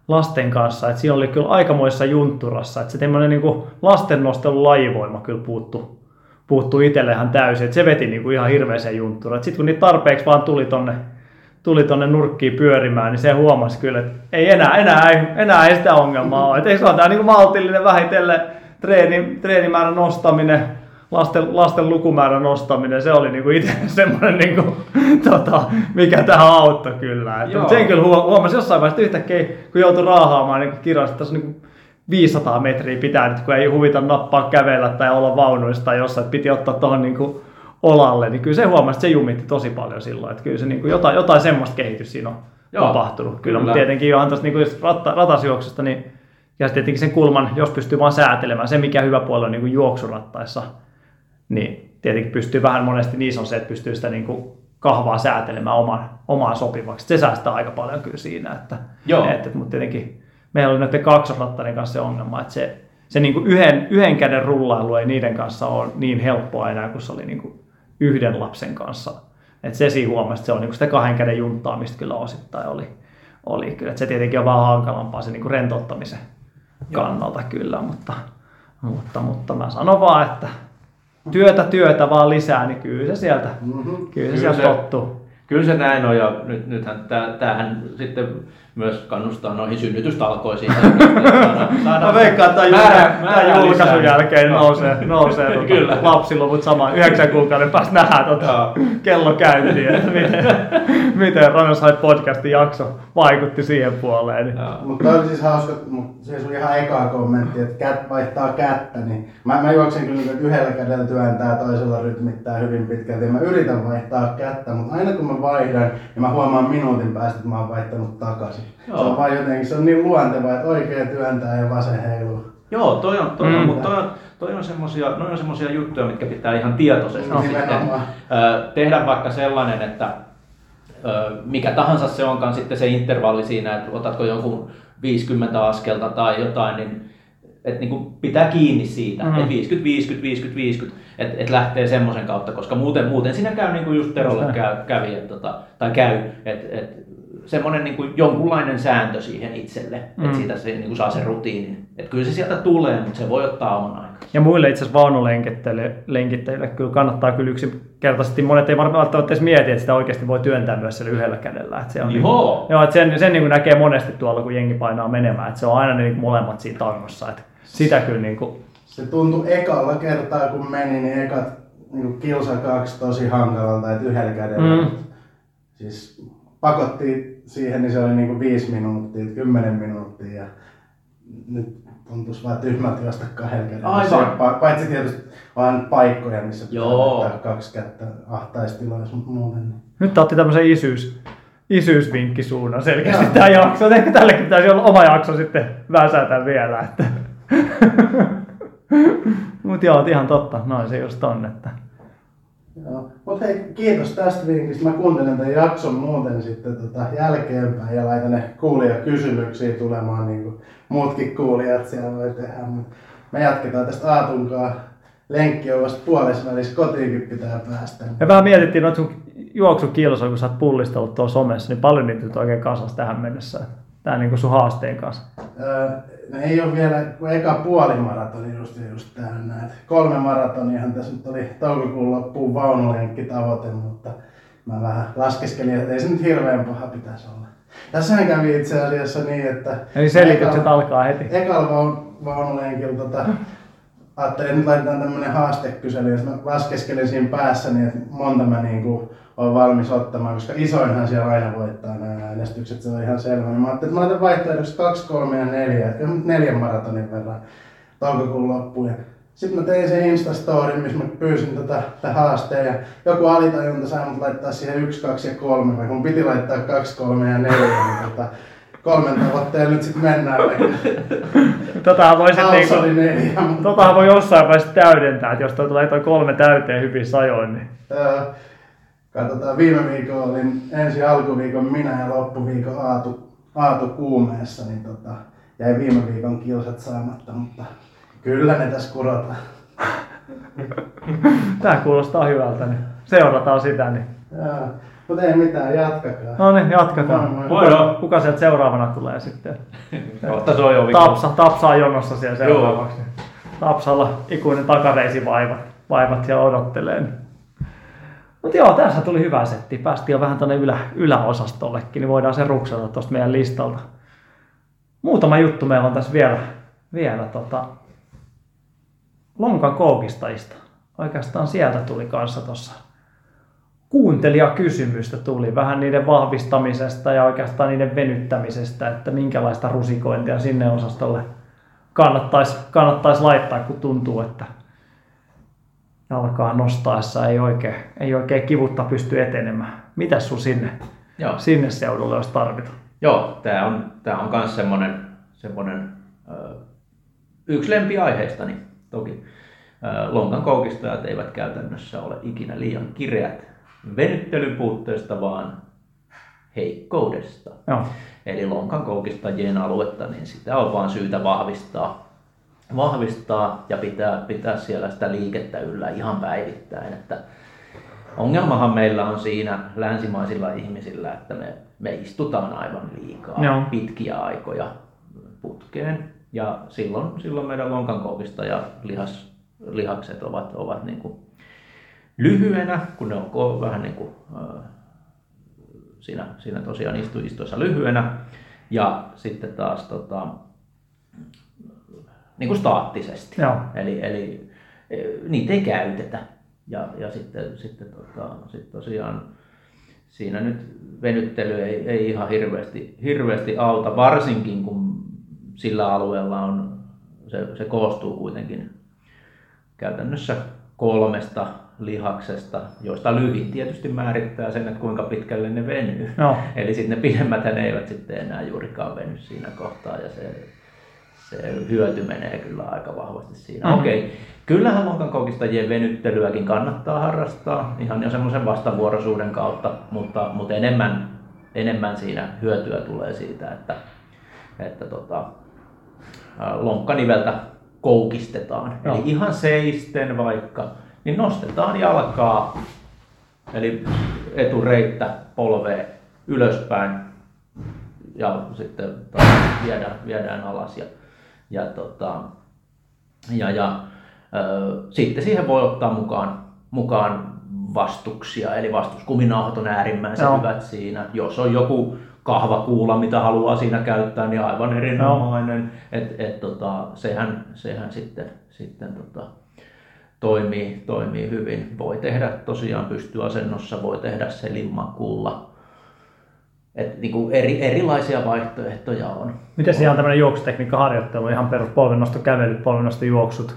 lasten kanssa, että siinä oli kyllä aikamoissa juntturassa, että se tämmöinen niinku lasten nostelu lajivoima kyllä puuttu, puuttu itsellehän täysin, että se veti niinku ihan hirveeseen juntturaan. Sitten kun niitä tarpeeksi vaan tuli tonne, tuli tonne nurkkiin pyörimään, niin se huomasi kyllä, että ei enää, enää, ei, enää ei sitä ongelmaa ole, että eikö se ole tämä niinku maltillinen vähitellen treeni, treenimäärän nostaminen, Lasten, lasten lukumäärän nostaminen, se oli niinku itse semmoinen, niinku, tota, mikä tähän auttoi kyllä. Että, sen kyllä huomasin jossain vaiheessa yhtäkkiä, kun joutui raahaamaan niin kirjaan, että tässä on niinku viisisataa metriä pitää nyt, kun ei huvita nappaa kävellä tai olla vaunuissa tai jossain, että piti ottaa tuohon niinku olalle. Niin kyllä se huomasi, että se jumitti tosi paljon silloin, että kyllä se niinku jotain, jotain semmoista kehitystä siinä on joo, tapahtunut. Kyllä, kyllä. Mutta tietenkin johan tuossa niinku ratasjuoksusta, niin ja tietenkin sen kulman, jos pystyy vaan säätelemään, se mikä hyvä puoli on niinku juoksurattaessa, niin tietenkin pystyy vähän monesti, niissä on se, että pystyy sitä niin kuin kahvaa säätelemään oman, omaan sopivaksi. Se säästää aika paljon kyllä siinä, että, että, mutta tietenkin meillä on näiden kaksosrattaiden kanssa se ongelma, että se, se niin kuin yhden, yhden käden rullailu ei niiden kanssa ole niin helppoa enää, kun se oli niin kuin yhden lapsen kanssa. Että se siinä huomasi, että se on niin kuin sitä kahden käden junttaamista kyllä osittain oli. oli kyllä. Että se tietenkin on vähän hankalampaa se niin kuin rentouttamisen kannalta kyllä, mutta... Mutta, mutta mä sanon vaan, että työtä työtä vaan lisää, niin kyllä se sieltä, mm-hmm. kyllä se kyllä sieltä se, tottuu. Kyllä se näin on, ja nyt, nythän tämähän sitten myös kannustaa noihin synnytystalkoisiin. Mä veikkaan, että tämän julkaisun jälkeen nousee, nousee tuota, lapsiluvut samaan. Yhdeksän kuukauden päästä nähdään tuota, kello käyntiin, että miten, miten Runner's High podcastin jakso vaikutti siihen puoleen. Mutta oli siis hauska, mutta se oli ihan eka kommentti, että kät vaihtaa kättä. Niin mä, mä juoksen kyllä yhdellä kädellä työntää, toisella rytmittää hyvin pitkälti. Mä yritän vaihtaa kättä, mutta aina kun mä vaihdan, niin mä huomaan minuutin päästä, että mä oon vaihtanut takaisin. Joo. Se on vaan jotenkin, se on niin luontevaa, että oikein työntää ja vasen heiluu. Joo, toi on, toi on, mm. mutta toi on, toi on semmosia, noi on semmosia juttuja, mitkä pitää ihan tietoisesti no, sitten, ö, tehdä vaikka sellainen, että ö, mikä tahansa se onkaan sitten se intervalli siinä, että otatko jonkun viisikymmentä askelta tai jotain, niin että niinku pitää kiinni siitä, mm. että viisikymmentä, viisikymmentä, viisikymmentä, viisikymmentä, että et lähtee semmoisen kautta, koska muuten, muuten siinä käy niin kuin just Terolle käy, kävi, et, tota, tai käy, että et, semmoinen niin kuin jonkunlainen sääntö siihen itselle, mm. että siitä se, niin kuin saa sen rutiinin. Että kyllä se sieltä tulee, mutta se voi ottaa oman aikaa. Ja muille itse asiassa vaunulenkittäjille kyllä kannattaa kyllä yksinkertaisesti. Monet ei varmaan välttämättä edes mieti, että sitä oikeasti voi työntää myös siellä yhdellä kädellä. Että se on niin, joo, että sen, sen niin kuin näkee monesti tuolla, kun jengi painaa menemään. Että se on aina niin molemmat siinä tangossa. Että sitä kyllä niin kuin... Se tuntui ekalla kertaa, kun meni, niin ekat niin kilsa kaksi tosi hankalalta, että yhdellä kädellä. Mm. Siis... Pakottiin siihen, niin se oli niinku viisi minuuttia, kymmenen minuuttia ja nyt tuntuisi vaan tyhmältä juosta kahdella kädellä. Paitsi tietysti vaan paikkoja, missä pitää ottaa kaksi kättä ahtaistiloissa, mutta muuten. Niin. Nyt otti tämmöisen isyys, isyysvinkkisuunnan selkeästi tämä jakso. Ehkä tällekin pitäisi olla oma jakso sitten väsätä vielä. Että. Mut joo, ihan totta, noin se just on. Että. Joo. Mut hei, kiitos tästä vinkistä. Mä kuuntelen tämän jakson muuten sitten tota jälkeenpäin ja laitan ne kuulijakysymyksiä tulemaan, niin kuin muutkin kuulijat siellä voi tehdä. Me jatketaan tästä Aatunkaan. Lenkki on vasta puolessa välissä, kotiinkin pitää päästä. Me vähän mietittiin noita sun juoksukilsoja, kun sä oot pullistellut tuolla somessa, niin paljon niitä nyt oikein kasas tähän mennessä. Tää niinku sun haasteen kanssa. Öö, no ei ole vielä, kun eka puolimaratoni just, just täynnä. Et kolme maratoniahan tässä nyt oli toukokuun loppuun vaunulenkkitavoite, mutta mä vähän laskeskelin, että ei se nyt hirveän paha pitäisi olla. Tässähän kävi itse asiassa niin, että... Eli selitykset ekal, alkaa heti. Ekalla vaun, vaunulenkillä tota, ajattelin, että nyt laitetaan tämmönen haastekysely, jos mä laskeskelin siinä päässäni, että monta mä niinku... on valmis ottamaan, koska isoinhan siellä aina voittaa nämä äänestykset, se on ihan selvä. Mä ajattelin, että mä laitan vaihtoehdoksi kaksi, kolme ja neljä, että neljän maratonin verran toukokuun loppuun. Sitten mä tein sen Insta-storin, missä mä pyysin tätä, tätä haasteen ja joku alitajunta sai mut laittaa siihen yksi, kaksi ja kolme, vai kun piti laittaa kaksi, kolme ja neljä, niin tota, kolmen tavoitteen nyt sit mennään. Totahan voi, niin neljä, mutta... Totahan voi jossain vaiheessa täydentää, että jos toi tulee toi kolme täyteen hyvissä ajoin, niin... Katsotaan, viime viikolla olin ensi alkuviikon minä ja loppuviikon Aatu, Aatu kuumeessa, niin tota, jäi viime viikon kilsat saamatta, mutta kyllä ne tässä kurotaan. Tää kuulostaa hyvältä, niin seurataan sitä. Niin. Jaa, mutta ei mitään, jatkakaa. No niin, jatkakaa. Kuka, kuka sieltä seuraavana tulee sitten? Tapsa, Tapsa on jonossa siellä seuraavaksi. Joo. Tapsalla ikuinen takareisivaivat vaivat siellä odottelee. Mutta joo, tässä tuli hyvä setti. Päästiin jo vähän tuonne ylä, yläosastollekin, niin voidaan se ruksata tuosta meidän listalta. Muutama juttu meillä on tässä vielä, vielä tota, lonkan koukistajista. Oikeastaan sieltä tuli kanssa tuossa kuuntelijakysymystä tuli. Vähän niiden vahvistamisesta ja oikeastaan niiden venyttämisestä, että minkälaista rusikointia sinne osastolle kannattaisi, kannattaisi laittaa, kun tuntuu, että alkaa nostaessa, ei oikein, ei oikein kivutta pysty etenemään. Mitäs sun sinne, sinne seudulle olisi tarvita? Joo, tää on, tää on kans semmonen, semmonen ö, yksi lempiaiheistani. Toki ö, lonkan koukistajat eivät käytännössä ole ikinä liian kireät venyttelyn puutteesta, vaan heikkoudesta. Joo. Eli lonkan koukistajien aluetta, niin sitä on vaan syytä vahvistaa. vahvistaa ja pitää, pitää siellä sitä liikettä yllä ihan päivittäin. Että ongelmahan meillä on siinä länsimaisilla ihmisillä, että me, me istutaan aivan liikaa no. pitkiä aikoja putkeen. ja silloin, silloin meidän lonkankoukista ja lihas, lihakset ovat, ovat niin kuin lyhyenä, kun ne on vähän niin kuin äh, siinä, siinä tosiaan istu, istuessa lyhyenä ja sitten taas tota, niin kuin staattisesti, no. eli, eli niitä ei käytetä ja, ja sitten, sitten, tota, sitten tosiaan siinä nyt venyttely ei, ei ihan hirveästi, hirveästi auta, varsinkin kun sillä alueella on, se, se koostuu kuitenkin käytännössä kolmesta lihaksesta, joista lyhin tietysti määrittää sen, että kuinka pitkälle ne venyy. No. Eli sitten ne pidemmät ne eivät sitten enää juurikaan veny siinä kohtaa ja se, se hyöty menee kyllä aika vahvasti siinä. Mm-hmm. Okei, kyllähän lonkankoukistajien venyttelyäkin kannattaa harrastaa ihan jo semmoisen vastavuoroisuuden kautta, mutta, mutta enemmän, enemmän siinä hyötyä tulee siitä, että, että tota, lonkkaniveltä koukistetaan. No. Eli ihan seisten vaikka, niin nostetaan jalkaa, eli etureittä polveen ylöspäin ja sitten viedään, viedään alas. Ja, ja, tota, ja, ja, ö, sitten siihen voi ottaa mukaan, mukaan vastuksia, eli vastuskuminauhat on äärimmäisen no. hyvät siinä. Jos on joku kahvakuula, mitä haluaa siinä käyttää, niin aivan erinomainen. Et, et, tota, sehän, sehän sitten, sitten tota, toimii, toimii hyvin. Voi tehdä tosiaan pystyasennossa, voi tehdä selinmakuulla. Et niinku eri, erilaisia vaihtoehtoja on. Miten ihan tämmöinen juoksutekniikkaharjoittelu, ihan perus polvennostokävelyt, polvennostojuoksut,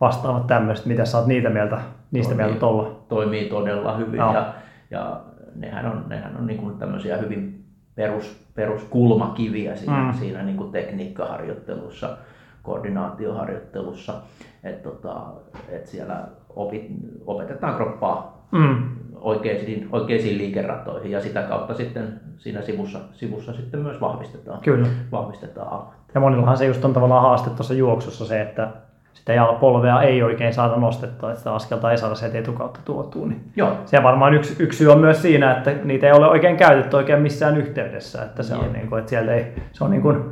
vastaavat tämmöiset, mitä sä oot niitä mieltä, niistä toimii, mieltä tolla? Toimii todella hyvin no. ja, ja nehän on, nehän on niinku tämmöisiä hyvin perus, peruskulmakiviä siinä, mm. siinä niinku tekniikkaharjoittelussa, koordinaatioharjoittelussa, että tota, et siellä opit, opetetaan kroppaa mm. oikeisiin, oikeisiin liikeratoihin ja sitä kautta sitten siinä sivussa, sivussa sitten myös vahvistetaan. Kyllä. Vahvistetaan aluetta. Ja monillahan se just on tavallaan haaste tuossa juoksussa se, että sitä jalapolvea ei oikein saada nostettua, että sitä askelta ei saada sieltä etukautta tuotua. Niin joo. Se varmaan yksi, yksi syy on myös siinä, että niitä ei ole oikein käytetty oikein missään yhteydessä, että se Jep. on niin kuin, että siellä ei, se on niin kuin,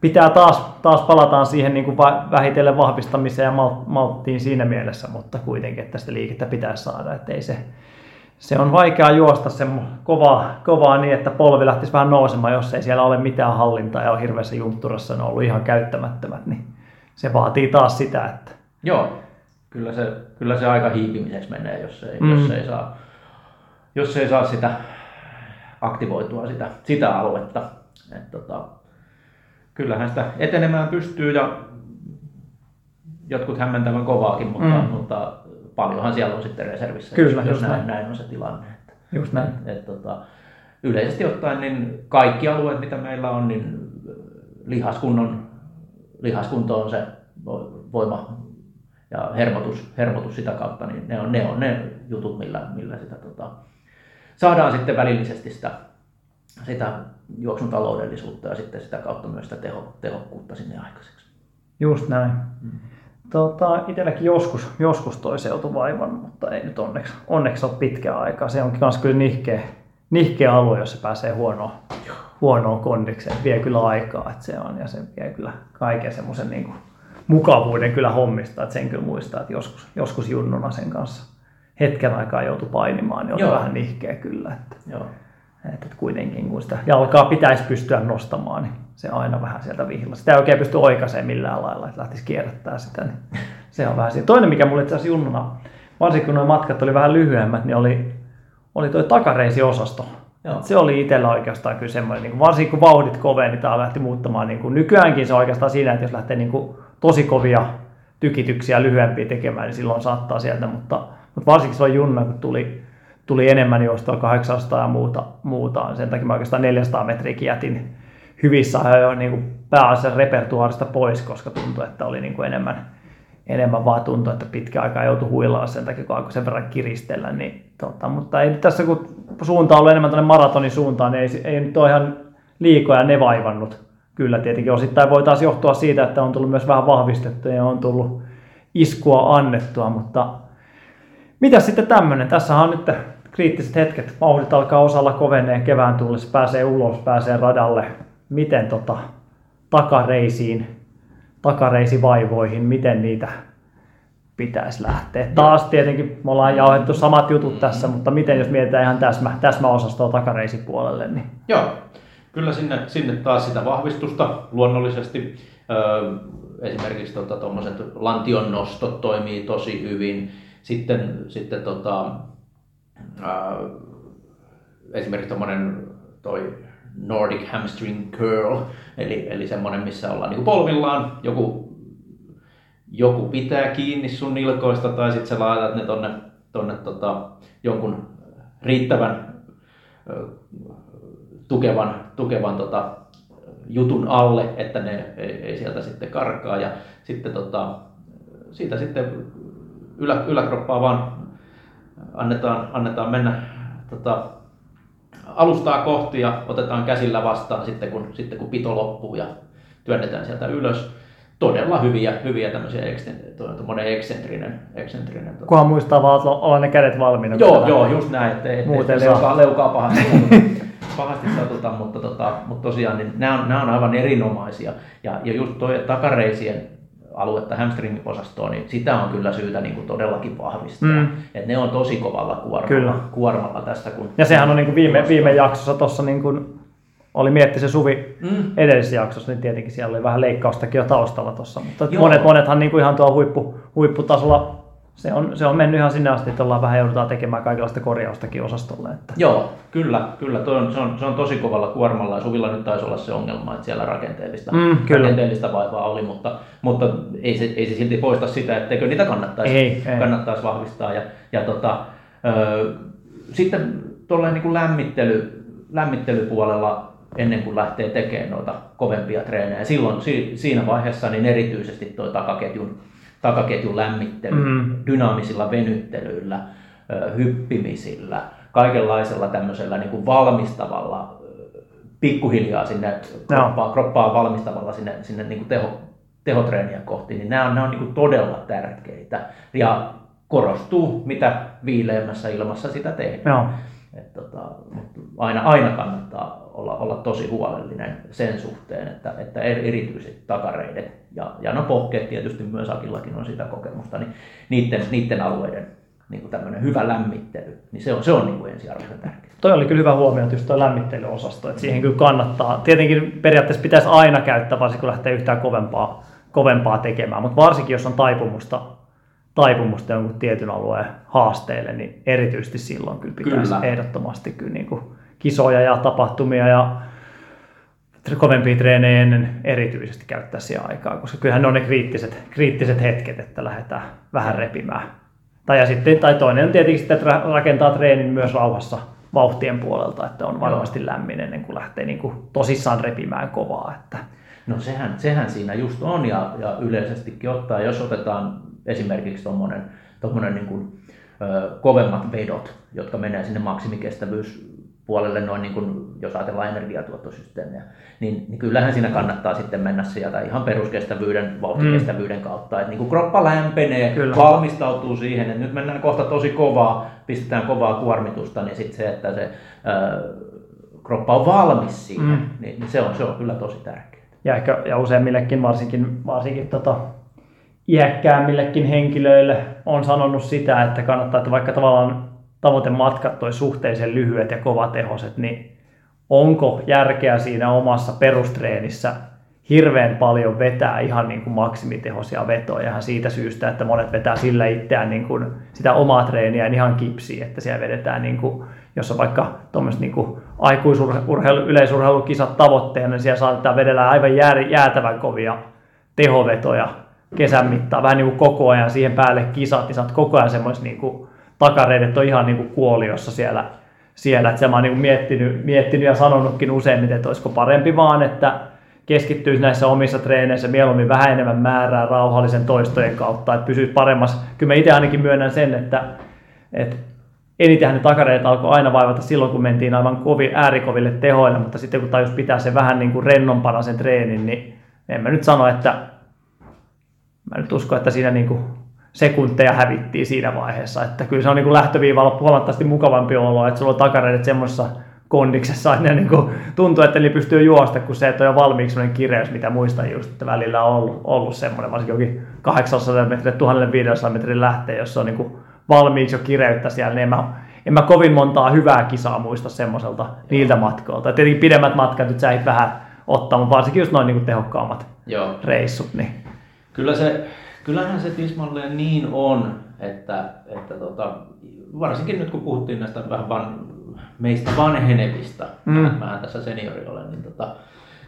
pitää taas, taas palataan siihen niin kuin vähitellen vahvistamiseen ja mal, malttiin siinä mielessä, mutta kuitenkin, että sitä liikettä pitää saada, ettei se Se on vaikea juosta sen kovaa, kovaa niin, että polvi lähtisi vähän nousemaan, jos ei siellä ole mitään hallintaa ja on hirveässä juntturassa, ne on ollut ihan käyttämättömät, niin se vaatii taas sitä, että... Joo, kyllä se, kyllä se aika hiipimiseksi menee, jos ei, mm. jos ei, saa, jos ei saa sitä aktivoitua sitä, sitä aluetta. Et tota, kyllähän sitä etenemään pystyy ja jotkut hämmentävän kovaakin, mutta... Mm. mutta paljonhan siellä on sitten reservissä, kyllä, jos näin, näin on se tilanne. Just näin. Et, et, tota, yleisesti ottaen niin kaikki alueet, mitä meillä on, niin lihaskunnon, lihaskunto on se voima ja hermotus, hermotus sitä kautta, niin ne on ne, on ne jutut, millä, millä sitä, tota, saadaan sitten välillisesti sitä, sitä juoksun taloudellisuutta ja sitten sitä kautta myös sitä teho, tehokkuutta sinne aikaiseksi. Just näin. Mm. Tota, itselläkin joskus, joskus toi seutuvaivan, mutta ei nyt onneksi, onneksi ole pitkää aikaa. Se onkin myös kyllä nihkeä, nihkeä alue, jos se pääsee huonoon, huonoon kondikseen. Vie kyllä aikaa, että se on, ja se vie kyllä kaiken semmoisen niin kuin mukavuuden kyllä hommista. Että sen kyllä muistaa, että joskus, joskus junnuna sen kanssa hetken aikaa joutui painimaan, niin on vähän nihkeä kyllä. Että, Joo. Että, että kuitenkin kun sitä jalkaa pitäisi pystyä nostamaan, niin se aina vähän sieltä vihillä. Sitä ei oikein pysty oikaisemaan millään lailla, että lähtisi kierrättämään sitä. Niin se on vähän siinä. Toinen, mikä mulle itse asiassa junnuna, varsinkin kun nuo matkat oli vähän lyhyemmät, niin oli, oli tuo takareisiosasto. Joo. Se oli itsellä oikeastaan kyllä semmoinen, niin varsinkin kun vauhdit koveen, niin tämä lähti muuttamaan. Niin kuin nykyäänkin se on oikeastaan siinä, että jos lähtee niin kuin tosi kovia tykityksiä lyhyempiä tekemään, niin silloin saattaa sieltä. Mutta, mutta varsinkin se on junnuna, kun tuli, tuli enemmän juostua kahdeksansataa ja muuta, muuta. Sen takia mä oikeastaan neljäsataa metriäkin jätin hyvissä ajoin niin kuin pääasiassa repertuaarista pois, koska tuntui, että oli niin kuin enemmän, enemmän vaan tuntui, että pitkä aikaa joutui huilaa sen takia, kun alkoi sen verran kiristellä. Niin, tota, mutta ei tässä, kun suunta on ollut enemmän tuonne maratonin suuntaan, niin ei, ei nyt ole ihan liikoja ne vaivannut. Kyllä tietenkin osittain voi taas johtua siitä, että on tullut myös vähän vahvistettua ja on tullut iskua annettua, mutta mitäs sitten tämmöinen? Tässähän on nyt kriittiset hetket. Vauhdit alkaa osalla koveneen kevään tullessa, pääsee ulos, pääsee radalle. Miten tota, takareisiin takareisivaivoihin, miten niitä pitäisi lähteä. Taas tietenkin me ollaan jauhettu samat jutut tässä, mutta miten jos mietitään ihan täsmä, täsmäosastoa takareisipuolelle? Niin... Joo, kyllä sinne, sinne taas sitä vahvistusta luonnollisesti. Öö, esimerkiksi tuommoiset lantion nostot toimii tosi hyvin. Sitten, sitten tota, öö, esimerkiksi tuommoinen toi Nordic hamstring curl, eli, eli semmoinen, missä ollaan niin kuin polvillaan, joku, joku pitää kiinni sun nilkoista tai sitten sä laitat ne tonne, tonne tota, jonkun riittävän ö, tukevan, tukevan tota, jutun alle, että ne ei, ei sieltä sitten karkaa, ja sitten tota, siitä sitten ylä, yläkroppaa vaan annetaan, annetaan mennä tota, alustaa kohti ja otetaan käsillä vastaan sitten kun, sitten kun pito loppuu ja työnnetään sieltä ylös. Todella hyviä, hyviä tämmöisiä eksentrinen. eksentrinen Kunhan muistaa vaan olla ne kädet valmiina. Joo, joo just näin, ettei et leukaa, leukaa pahasti, pahasti satuta, mutta, tota, mutta tosiaan niin nämä, on, nämä on aivan erinomaisia. Ja, ja just tuo takareisien aluetta hamstring-osastoon, niin sitä on kyllä syytä niin kuin todellakin vahvistaa. Mm. Et ne on tosi kovalla kuormalla, kuormalla tässä. Kun ja sehän on niin kuin viime, viime jaksossa, tuossa niin kuin oli mietti se Suvi mm. edellisessä jaksossa, niin tietenkin siellä oli vähän leikkaustakin jo taustalla tuossa. Mutta monet, monethan niin kuin ihan tuolla huippu, huipputasolla, se on, se on mennyt ihan sinne asti, että ollaan vähän joudutaan tekemään kaikenlaista korjaustakin osastolle. Että. Joo, kyllä, kyllä. Toi on, se, on, se on tosi kovalla kuormalla ja Suvilla nyt taisi olla se ongelma, että siellä rakenteellista, mm, rakenteellista vaivaa oli, mutta, mutta ei, se, ei se silti poista sitä, etteikö niitä kannattaisi, ei, ei. kannattaisi vahvistaa. Ja, ja tota, ö, sitten tuollainen niin kuin lämmittely, lämmittelypuolella ennen kuin lähtee tekemään noita kovempia treenejä. Silloin si, siinä vaiheessa niin erityisesti tuo takaketjun takaketjun lämmittely, mm. dynaamisilla venyttelyillä, hyppimisillä, kaikenlaisella tämmöisellä niin kuin valmistavalla, pikkuhiljaa sinne kroppaa, kroppaa valmistavalla sinne, sinne niin kuin teho, tehotreeniä kohti, niin nämä on, nämä on niin kuin todella tärkeitä ja korostuu mitä viileämmässä ilmassa sitä tehdään. Et tota, aina, aina kannattaa olla, olla tosi huolellinen sen suhteen, että, että erityisesti takareidet ja, ja no pohkeet tietysti myös, Akillakin on sitä kokemusta, niin niiden, niiden alueiden niin tämmöinen hyvä lämmittely, niin se on, se on niin kuin ensiarvoisen tärkeää. Toi oli kyllä hyvä huomio, että just toi lämmittelyosasto, että siihen kyllä kannattaa. Tietenkin periaatteessa pitäisi aina käyttää, varsinkin kun lähtee yhtään kovempaa, kovempaa tekemään, mutta varsinkin jos on taipumusta, taipumusta jonkun tietyn alueen haasteille, niin erityisesti silloin kyllä pitäisi kyllä. ehdottomasti kyllä niin kuin kisoja ja tapahtumia ja kovempia treenejä ennen erityisesti käyttää siihen aikaa, koska kyllähän ne on ne kriittiset, kriittiset hetket, että lähdetään vähän repimään. Tai, ja sitten, tai toinen on tietenkin sitten, että rakentaa treenin myös rauhassa vauhtien puolelta, että on varmasti lämmin ennen kuin lähtee niin kuin tosissaan repimään kovaa. Että. No sehän, sehän siinä just on ja, ja yleisestikin ottaa, jos otetaan esimerkiksi tommonen, tommonen niin kuin, ö, kovemmat vedot, jotka menee sinne maksimikestävyyspuolelle, noin niin kuin, jos ajatellaan energiatuottosysteemejä, niin, niin kyllähän siinä kannattaa sitten mennä sieltä ihan peruskestävyyden, vauhtikestävyyden kautta. Et niin kuin kroppa lämpenee, kyllä. valmistautuu siihen, että nyt mennään kohta tosi kovaa, pistetään kovaa kuormitusta, niin sitten se, että se ö, kroppa on valmis siinä, mm. niin, niin se, on, se on kyllä tosi tärkeää. Ja, ehkä, ja useimmillekin varsinkin, varsinkin tota... iäkkäämmillekin henkilöille on sanonut sitä, että kannattaa, että vaikka tavallaan tavoitematkat toi suhteellisen lyhyet ja kovatehoset, niin onko järkeä siinä omassa perustreenissä hirveän paljon vetää ihan niin kuin maksimitehoisia vetoja ihan siitä syystä, että monet vetää sillä itseään niin kuin sitä omaa treeniä ihan kipsiin, että siellä vedetään, niin kuin, jos on vaikka tuommoiset niin kuin aikuisurheilu, yleisurheilukisat tavoitteena, niin siellä saatetaan vedellä aivan jäätävän kovia tehovetoja kesän mittaan, vähän niin kuin koko ajan siihen päälle kisat, niin sä oot koko ajan semmoiset niin kuin takareidet on ihan niin kuin kuoliossa siellä. siellä. Että mä oon niin kuin miettinyt, miettinyt ja sanonutkin useimmiten, että olisiko parempi vaan, että keskittyisi näissä omissa treeneissä mieluummin vähän enemmän määrää rauhallisen toistojen kautta, että pysyisi paremmassa. Kyllä mä itse ainakin myönnän sen, että, että enitenhän ne takareidet alkoi aina vaivata silloin, kun mentiin aivan kovi, äärikoville tehoille, mutta sitten kun tajus pitää se vähän niin kuin rennompana sen treenin, niin en mä nyt sano, että mä nyt uskon, että siinä niinku sekunteja hävittiin siinä vaiheessa, että kyllä se on niinku lähtöviivalla huomattavasti mukavampi olo, että sulla on takareidet semmoisessa kondiksessa aina niin kuin tuntuu, että eli pystyy juosta, kun se, että on jo valmiiksi sellainen kireys, mitä muistan just, että välillä on ollut, ollut semmoinen, varsinkin jokin kahdeksansataa metriä, tuhatviisisataa metriä lähtee, jos se on niin kuin valmiiksi jo kireyttä siellä, niin en mä, en mä kovin montaa hyvää kisaa muista semmoiselta niiltä matkoilta. Tietenkin pidemmät matkat nyt sä ehdit vähän ottaa, mutta varsinkin just noin niin kuin tehokkaammat Joo. reissut. Niin. Kyllä se, kyllähän se tismalleen niin on, että, että tota, varsinkin nyt kun puhuttiin näistä vähän van, meistä vanhenevista, mm. mähän tässä seniori olen, niin, tota,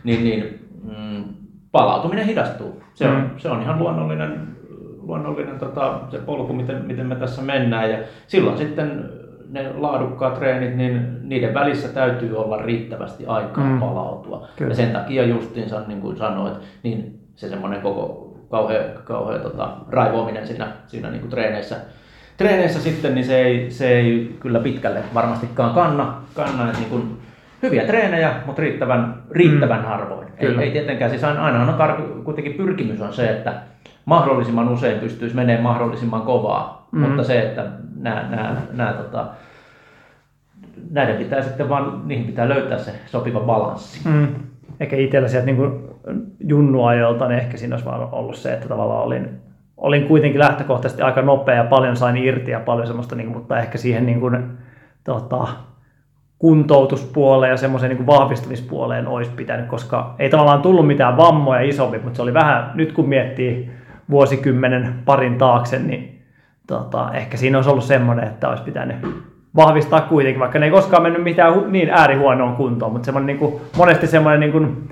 niin, niin mm, palautuminen hidastuu. Se on, mm. se on ihan luonnollinen, luonnollinen tota, se polku, miten, miten me tässä mennään. Ja silloin sitten ne laadukkaat treenit, niin niiden välissä täytyy olla riittävästi aikaa mm. palautua. Kyllä. Ja sen takia justiinsa, niin kuin sanoit, niin se semmoinen koko kauhean, kauhean tota, raivoaminen siinä, siinä niin kuin treeneissä, treeneissä sitten, niin se ei, se ei kyllä pitkälle varmastikaan kanna, kanna niin kuin hyviä treenejä, mutta riittävän, riittävän mm. harvoin. Ei, ei tietenkään, siis aina on tar- kuitenkin pyrkimys on se, että mahdollisimman usein pystyisi menemään mahdollisimman kovaa, mm. mutta se, että nää, nää, nää, tota, näiden pitää sitten vaan, niihin pitää löytää se sopiva balanssi. Mm. Ehkä itsellä sieltä niin junnuajolta, niin ehkä siinä olisi vaan ollut se, että tavallaan olin, olin kuitenkin lähtökohtaisesti aika nopea ja paljon sain irti ja paljon semmoista, niin kuin, mutta ehkä siihen niin kuin, tota, kuntoutuspuoleen ja semmoiseen niin vahvistumispuoleen olisi pitänyt, koska ei tavallaan tullut mitään vammoja isompi, mutta se oli vähän, nyt kun miettii vuosikymmenen parin taakse, niin tota, ehkä siinä olisi ollut semmoinen, että olisi pitänyt vahvistaa kuitenkin, vaikka ne ei koskaan mennyt mitään niin äärihuonoon kuntoon, mutta semmoinen, niin kuin, monesti semmoinen niin kuin,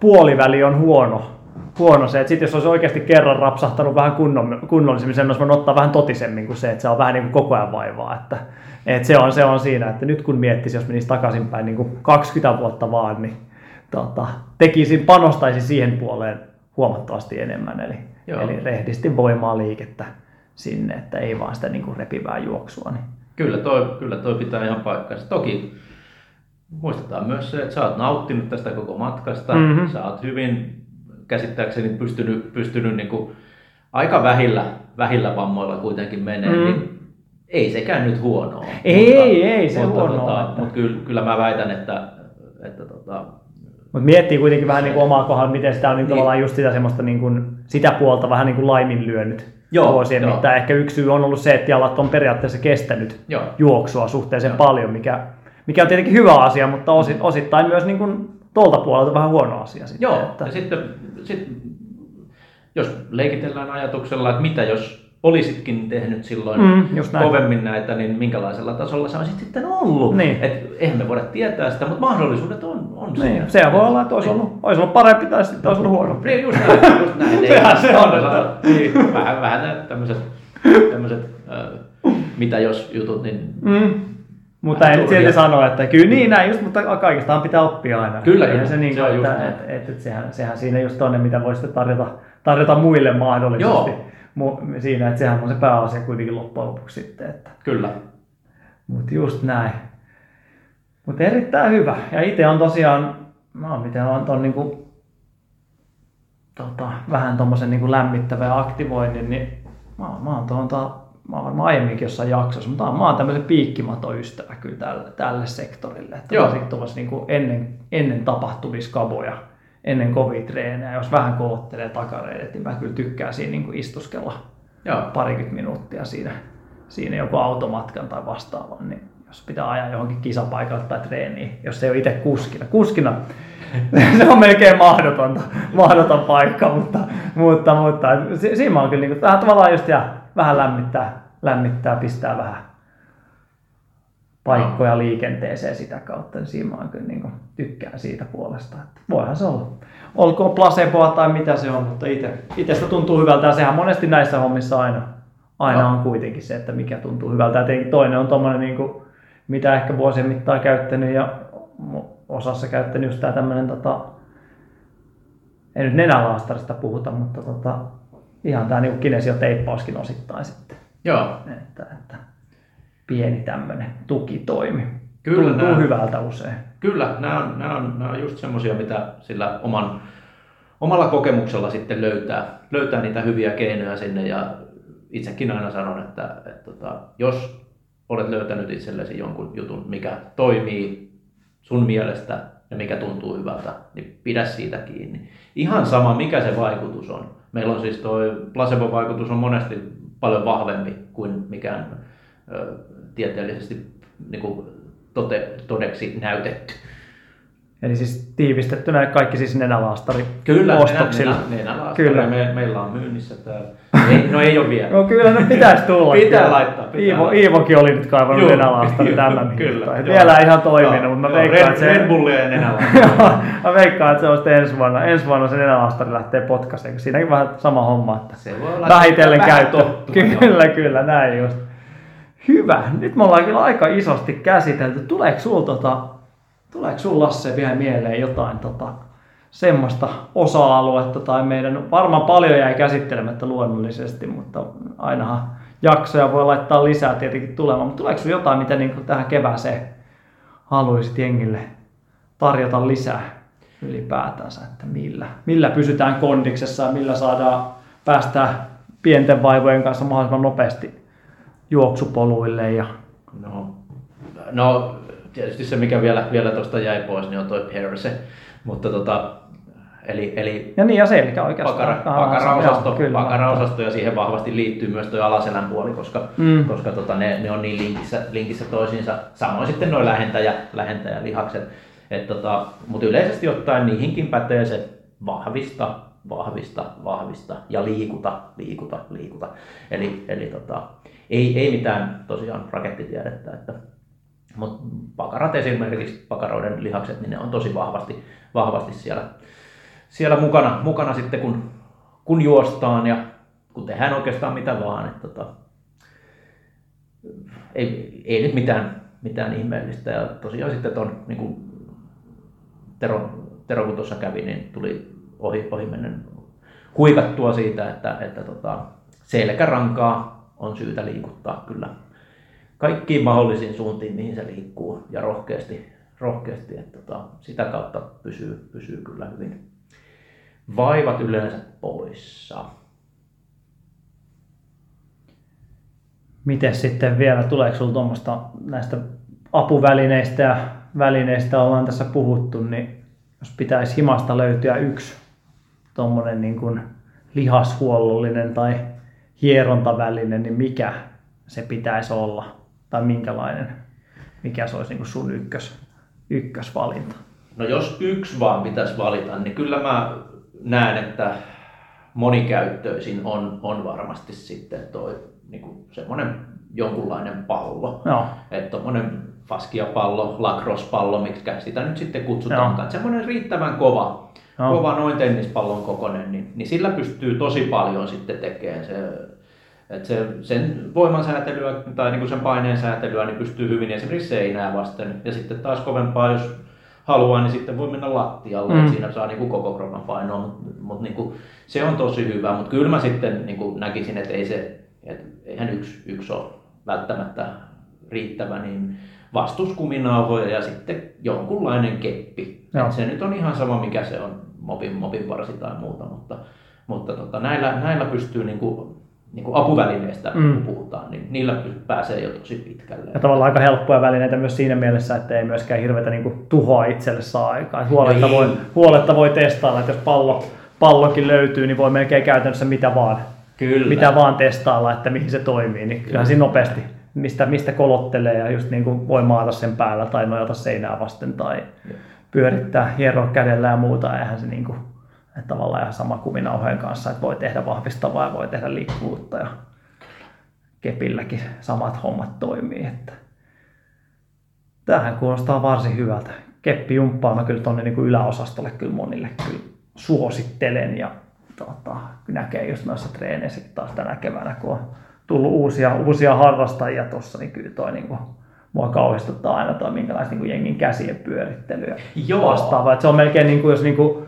puoliväli on huono. Huono se, että sit jos olisi oikeasti kerran rapsahtanut vähän kunnon, kunnollisemmin, sen olisi voinut ottaa vähän totisemmin kuin se, että se on vähän niin kuin koko ajan vaivaa. Että, että se, on, se on siinä, että nyt kun miettisi, jos menisi takaisinpäin niin kuin kaksikymmentä vuotta vaan, niin tota, tekisin, panostaisin siihen puoleen huomattavasti enemmän. Eli, eli rehdisti voimaa liikettä sinne, että ei vaan sitä niin kuin repivää juoksua. Niin. Kyllä, toi, kyllä toi pitää ihan paikkansa. Toki muistetaan myös se, että sä oot nauttinut tästä koko matkasta, mm-hmm. sä oot hyvin... käsittääkseni pystynyt, pystynyt niin kuin aika vähillä, vähillä vammoilla kuitenkin menee, mm. niin ei sekään nyt huonoa. Ei, mutta, ei se mutta, huonoa. Tota, että... Mutta kyllä, kyllä mä väitän, että... että tota... Mutta miettii kuitenkin vähän niin kuin omaa kohdalla, miten sitä on niin niin. tavallaan just sitä, semmoista niin kuin, sitä puolta vähän niin kuin laiminlyönyt vuosien mittaan. Ehkä yksi syy on ollut se, että jalat on periaatteessa kestänyt joo. juoksua suhteellisen joo. paljon, mikä, mikä on tietenkin hyvä asia, mutta osit, osittain myös... Niin kuin, tuolta puolelta vähän huono asia sitten. Joo, että... ja sitten, sitten jos leikitellään ajatuksella, että mitä jos olisitkin tehnyt silloin mm, kovemmin näitä, niin minkälaisella tasolla se olisit sitten ollut. Niin. Et eihän me voida tietää sitä, mutta mahdollisuudet on, on niin. siinä. Se voi olla, että olisi, niin. ollut, olisi ollut parempi tai sitten olisi ollut huonompi. Niin, just näin. Just näin. Sehän se on. Niin, vähän vähän tämmöiset, tämmöiset äh, mitä jos jutut, niin... Mm. Mutta en silti sano, että kyllä niin näin just, mutta kaikestaan pitää oppia aina. Kyllä, kyllä. Se, niin, se on että, että, että, että sehän, sehän siinä just on, mitä voi sitten tarjota, tarjota muille mahdollisesti. Joo. Siinä, että sehän on se pääasia kuitenkin loppujen lopuksi sitten. Että. Kyllä. Mutta just näin. Mutta erittäin hyvä. Ja itse on tosiaan, no miten on ton niinku, tota, vähän tommosen niinku lämmittävän aktivoinnin, niin mä, mä oon tuon Mä oon varmaan aiemminkin jossain jaksossa, mutta mä oon tämmöisen piikkimatoystävä kyllä tälle, tälle sektorille. Että tuollaisia niin kuin ennen, ennen tapahtumiskaboja, ennen kovia treenejä, jos vähän koottelee takareidet, niin mä kyllä tykkään siinä niin kuin istuskella Joo. parikymmentä minuuttia siinä, siinä joku automatkan tai vastaavan. Niin jos pitää ajaa johonkin kisapaikalle tai treeniin, jos se ei ole itse kuskina. Kuskina se on melkein mahdotonta, mahdoton paikka, mutta, mutta, mutta si- siinä on kyllä niin kuin, tavallaan just jää. Vähän lämmittää, lämmittää, pistää vähän paikkoja liikenteeseen sitä kautta, niin siinä mä kyllä niin kuin tykkään siitä puolesta. Että voihan se olla. Olkoon placeboa tai mitä se on, mutta ite, itestä tuntuu hyvältä ja sehän monesti näissä hommissa aina, aina no. on kuitenkin se, että mikä tuntuu hyvältä. Ja tietenkin toinen on tommoinen, niin kuin, mitä ehkä vuosien mittaan käyttänyt ja osassa käyttänyt just tää tämmönen, tota, ei nyt nenälaastarista puhuta, mutta tota, ihan tämä niin kinesioteippauskin osittain sitten. Joo. Että, että pieni tämmöinen tukitoimi. Kyllä, tuntuu nämä, hyvältä usein. Kyllä, nämä on, nämä on, nämä on just semmoisia, mitä sillä oman, omalla kokemuksella sitten löytää, löytää niitä hyviä keinoja sinne. Ja itsekin aina sanon, että, että, että jos olet löytänyt itsellesi jonkun jutun, mikä toimii, sun mielestä ja mikä tuntuu hyvältä, niin pidä siitä kiinni. Ihan sama, mikä se vaikutus on. Meillä on siis tuo placebo-vaikutus on monesti paljon vahvempi kuin mikään ö, tieteellisesti niin kuin tote, todeksi näytetty. Eli siis tiivistettynä kaikki siis nenälaastari. Kyllä, nenä, nenälaastari. Kyllä. Me, meillä on myynnissä tämä. Ei, no ei ole vielä. No kyllä, no pitäisi tulla. Pitää kyllä. laittaa. Pitää Iivo, laittaa. Iivokin oli nyt kaivannut Juh, nenälaastari juh, tämän mittaan. Vielä ei ihan toiminut, mutta mä veikkaan, että se... Red Bullia ja nenälaastari. Mä veikkaan, että se on sitten ensi vuonna. Ensi vuonna se nenälaastari lähtee potkaseen. Siinäkin vähän sama homma, että se voi olla vähitellen käyttö. Kyllä, kyllä, näin just. Hyvä. Nyt me ollaan kyllä aika isosti käsitelty. Tuleeko sulla tota... Tuleeko sinulla, Lasse, vielä mieleen jotain tota, semmoista osa-aluetta tai meidän varmaan paljon jäi käsittelemättä luonnollisesti, mutta ainahan jaksoja voi laittaa lisää tietenkin tulemaan. Mutta tuleeko sinulla jotain, mitä niin tähän kevääseen haluaisit jengille tarjota lisää ylipäätänsä, että millä, millä pysytään kondiksessa ja millä saadaan päästä pienten vaivojen kanssa mahdollisimman nopeasti juoksupoluille? Ja... No... no. Tietysti se, mikä vielä, vielä tuosta jäi pois, niin on toi perse, mutta tota, eli, eli ja niin, ja selkä oikeastaan. Pakaraosasto, pakaraosasto ja siihen vahvasti liittyy myös toi alaselän puoli, koska, mm. koska tota, ne, ne on niin linkissä, linkissä toisiinsa, samoin sitten noi lähentäjä, lähentäjälihakset, tota, mutta yleisesti ottaen niihinkin pätee se vahvista, vahvista, vahvista ja liikuta, liikuta, liikuta, eli, eli tota, ei, ei mitään tosiaan rakettitiedettä, että mutta pakarat esimerkiksi, pakaroiden lihakset, niin ne on tosi vahvasti, vahvasti siellä, siellä mukana, mukana sitten, kun, kun juostaan ja kun tehdään oikeastaan mitä vaan. Että tota, ei, ei nyt mitään, mitään ihmeellistä. Ja tosiaan sitten tuon, niin kuin Tero, Tero kun tuossa kävi, niin tuli ohi, ohi mennen huikattua siitä, että, että tota, selkärankaa on syytä liikuttaa kyllä. Kaikkiin mahdollisiin suuntiin, mihin se liikkuu ja rohkeasti, rohkeasti että tota, sitä kautta pysyy, pysyy kyllä hyvin vaivat yleensä poissa. Miten sitten vielä, tuleeko sinulla tuommoista näistä apuvälineistä ja välineistä ollaan tässä puhuttu, niin jos pitäisi himasta löytyä yksi tuommoinen niin kuin lihashuollollinen tai hierontaväline, niin mikä se pitäisi olla? Tai minkälainen, mikä se olisi niin kuin sun ykkös, ykkösvalinta? No jos yksi vaan pitäisi valita, niin kyllä mä näen, että monikäyttöisin on, on varmasti sitten toi niin kuin semmoinen jonkunlainen pallo. No. Että tommonen faskiapallo, lacrosse-pallo, miksikä sitä nyt sitten kutsutaankaan. No. Semmoinen riittävän kova, no. kova noin tennispallon kokoinen, niin, niin sillä pystyy tosi paljon sitten tekemään se. Et se, sen voimansäätelyä tai niinku sen paineen säätelyä niin pystyy hyvin esimerkiksi seinää vasten. Ja sitten taas kovempaa, jos haluaa, niin sitten voi mennä lattialle. Mm. Siinä saa niinku koko kropan painoa, mutta mut niinku, se on tosi hyvä. Mutta kyllä mä sitten niinku näkisin, että ei se, et eihän yksi, yksi ole välttämättä riittävä, niin vastuskuminauhoja ja sitten jonkunlainen keppi. No. Se nyt on ihan sama, mikä se on, mopin, mopin varsi tai muuta, mutta, mutta tota, näillä, näillä pystyy niinku, niin kuin apuvälineistä mm. puhutaan, niin niillä pääsee jo tosi pitkälle. Ja tavallaan aika helppoja välineitä myös siinä mielessä, että ei myöskään hirveätä niin kuin tuhoa itselle saa aikaan. Huoletta voi, huoletta voi testailla, että jos pallo, pallokin löytyy, niin voi melkein käytännössä mitä vaan, mitä vaan testailla, että mihin se toimii. Niin kyllähän siinä nopeasti, mistä, mistä kolottelee ja just niin kuin voi maata sen päällä tai nojata seinää vasten tai Kyllä. pyörittää hieroa kädellä ja muuta. Eihän se niin kuin että tavallaan ihan sama kuminauhojen kanssa, että voi tehdä vahvistavaa ja voi tehdä liikkuvuutta ja kepilläkin samat hommat toimii. Että tämähän kuulostaa varsin hyvältä. Keppijumppaa mä kyllä tuonne niin kuin yläosastolle kyllä monille kyllä suosittelen ja tota, näkee just noissa treeneissä taas tänä keväänä, kun on tullut uusia, uusia harrastajia tuossa, niin kyllä toi niin kuin mua kauhistuttaa aina toi minkälaista niin jengin käsien pyörittelyä vastaavaa. Se on melkein niin kuin jos niin kuin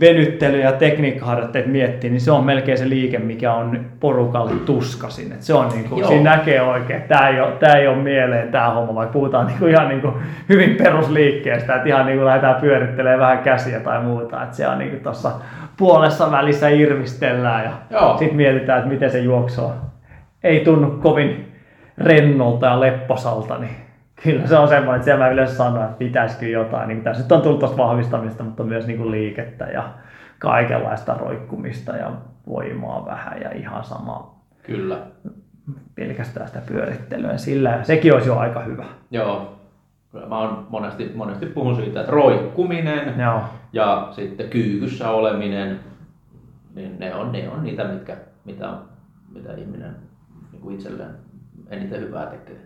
venyttely ja tekniikkaharjoitteet miettii, niin se on melkein se liike, mikä on porukalle tuskasin. Et se on niin kuin, siinä näkee oikein, että tämä ei ole mieleen tämä homma, vaikka puhutaan niin kuin ihan niin kuin hyvin perusliikkeestä, että ihan niin kuin lähdetään pyörittelemään vähän käsiä tai muuta. Et se on niin kuin tuossa puolessa välissä irvistellään ja sitten mietitään, että miten se juoksu on. Ei tunnu kovin rennolta ja lepposalta, niin Kyllä se on semmoinen, että siellä mä yleensä sanon, että pitäisikö jotain. Niin, tässä nyt on tullut tuosta vahvistamista, mutta myös niin kuin liikettä ja kaikenlaista roikkumista ja voimaa vähän ja ihan sama. Kyllä. Pelkästään sitä pyörittelyä. Sillä sekin olisi jo aika hyvä. Joo. Kyllä mä oon monesti, monesti puhun siitä, että roikkuminen Joo. ja sitten kyykyssä oleminen, niin ne on, ne on niitä, mitkä, mitä, mitä ihminen niin kuin itselleen eniten hyvää tekee.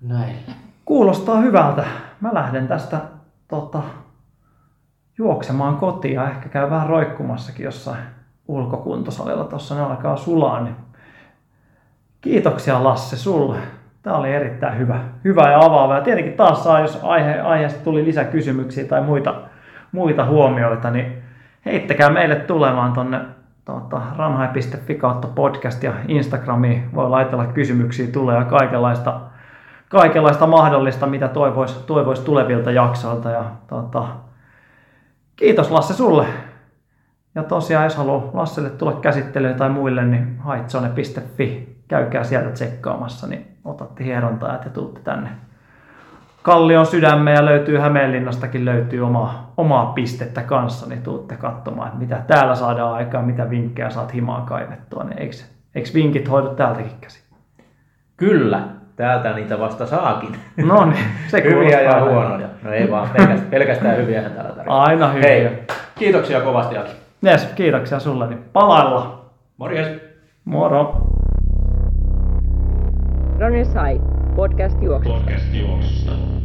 Näin. Kuulostaa hyvältä. Mä lähden tästä tota, juoksemaan kotia. Ehkä käyn vähän roikkumassakin jossain ulkokuntosalilla. Tuossa ne alkaa sulaa. Niin kiitoksia Lasse sulle. Tämä oli erittäin hyvä, hyvä ja avaava. Ja tietenkin taas saa, jos aihe, aiheesta tuli lisäkysymyksiä tai muita, muita huomioita, niin heittäkää meille tulemaan tuonne tuota, ranhai piste fi kautta podcast ja Instagramiin. Voi laitella kysymyksiä, tulee ja kaikenlaista, kaikenlaista mahdollista, mitä toivoisi toivois tulevilta jaksoilta. Ja, tuota, kiitos Lasse sulle. Ja tosiaan, jos haluaa Lasselle tulla käsittelyyn tai muille, niin hieishonne piste fi. Käykää sieltä tsekkaamassa, niin otatte hierontajat ja tuutte tänne Kallion sydämeen ja löytyy Hämeenlinnastakin löytyy oma, omaa pistettä kanssa, niin tuutte katsomaan, että mitä täällä saadaan aikaan, mitä vinkkejä saat himaan kaivettua, niin eikö, eikö vinkit hoidu täältäkin käsin? Kyllä, täältä niitä vasta saakin. No niin, se hyviä ja huonoja. No ei vaan, pelkästään, pelkästään hyviä täällä tarjotaan. Aina hyviä. Hei, kiitoksia kovasti Aki. Yes, kiitoksia sulle, niin palaillaan. Morjes. Moro. Runner's High, podcast juoksusta. Podcast juoksusta.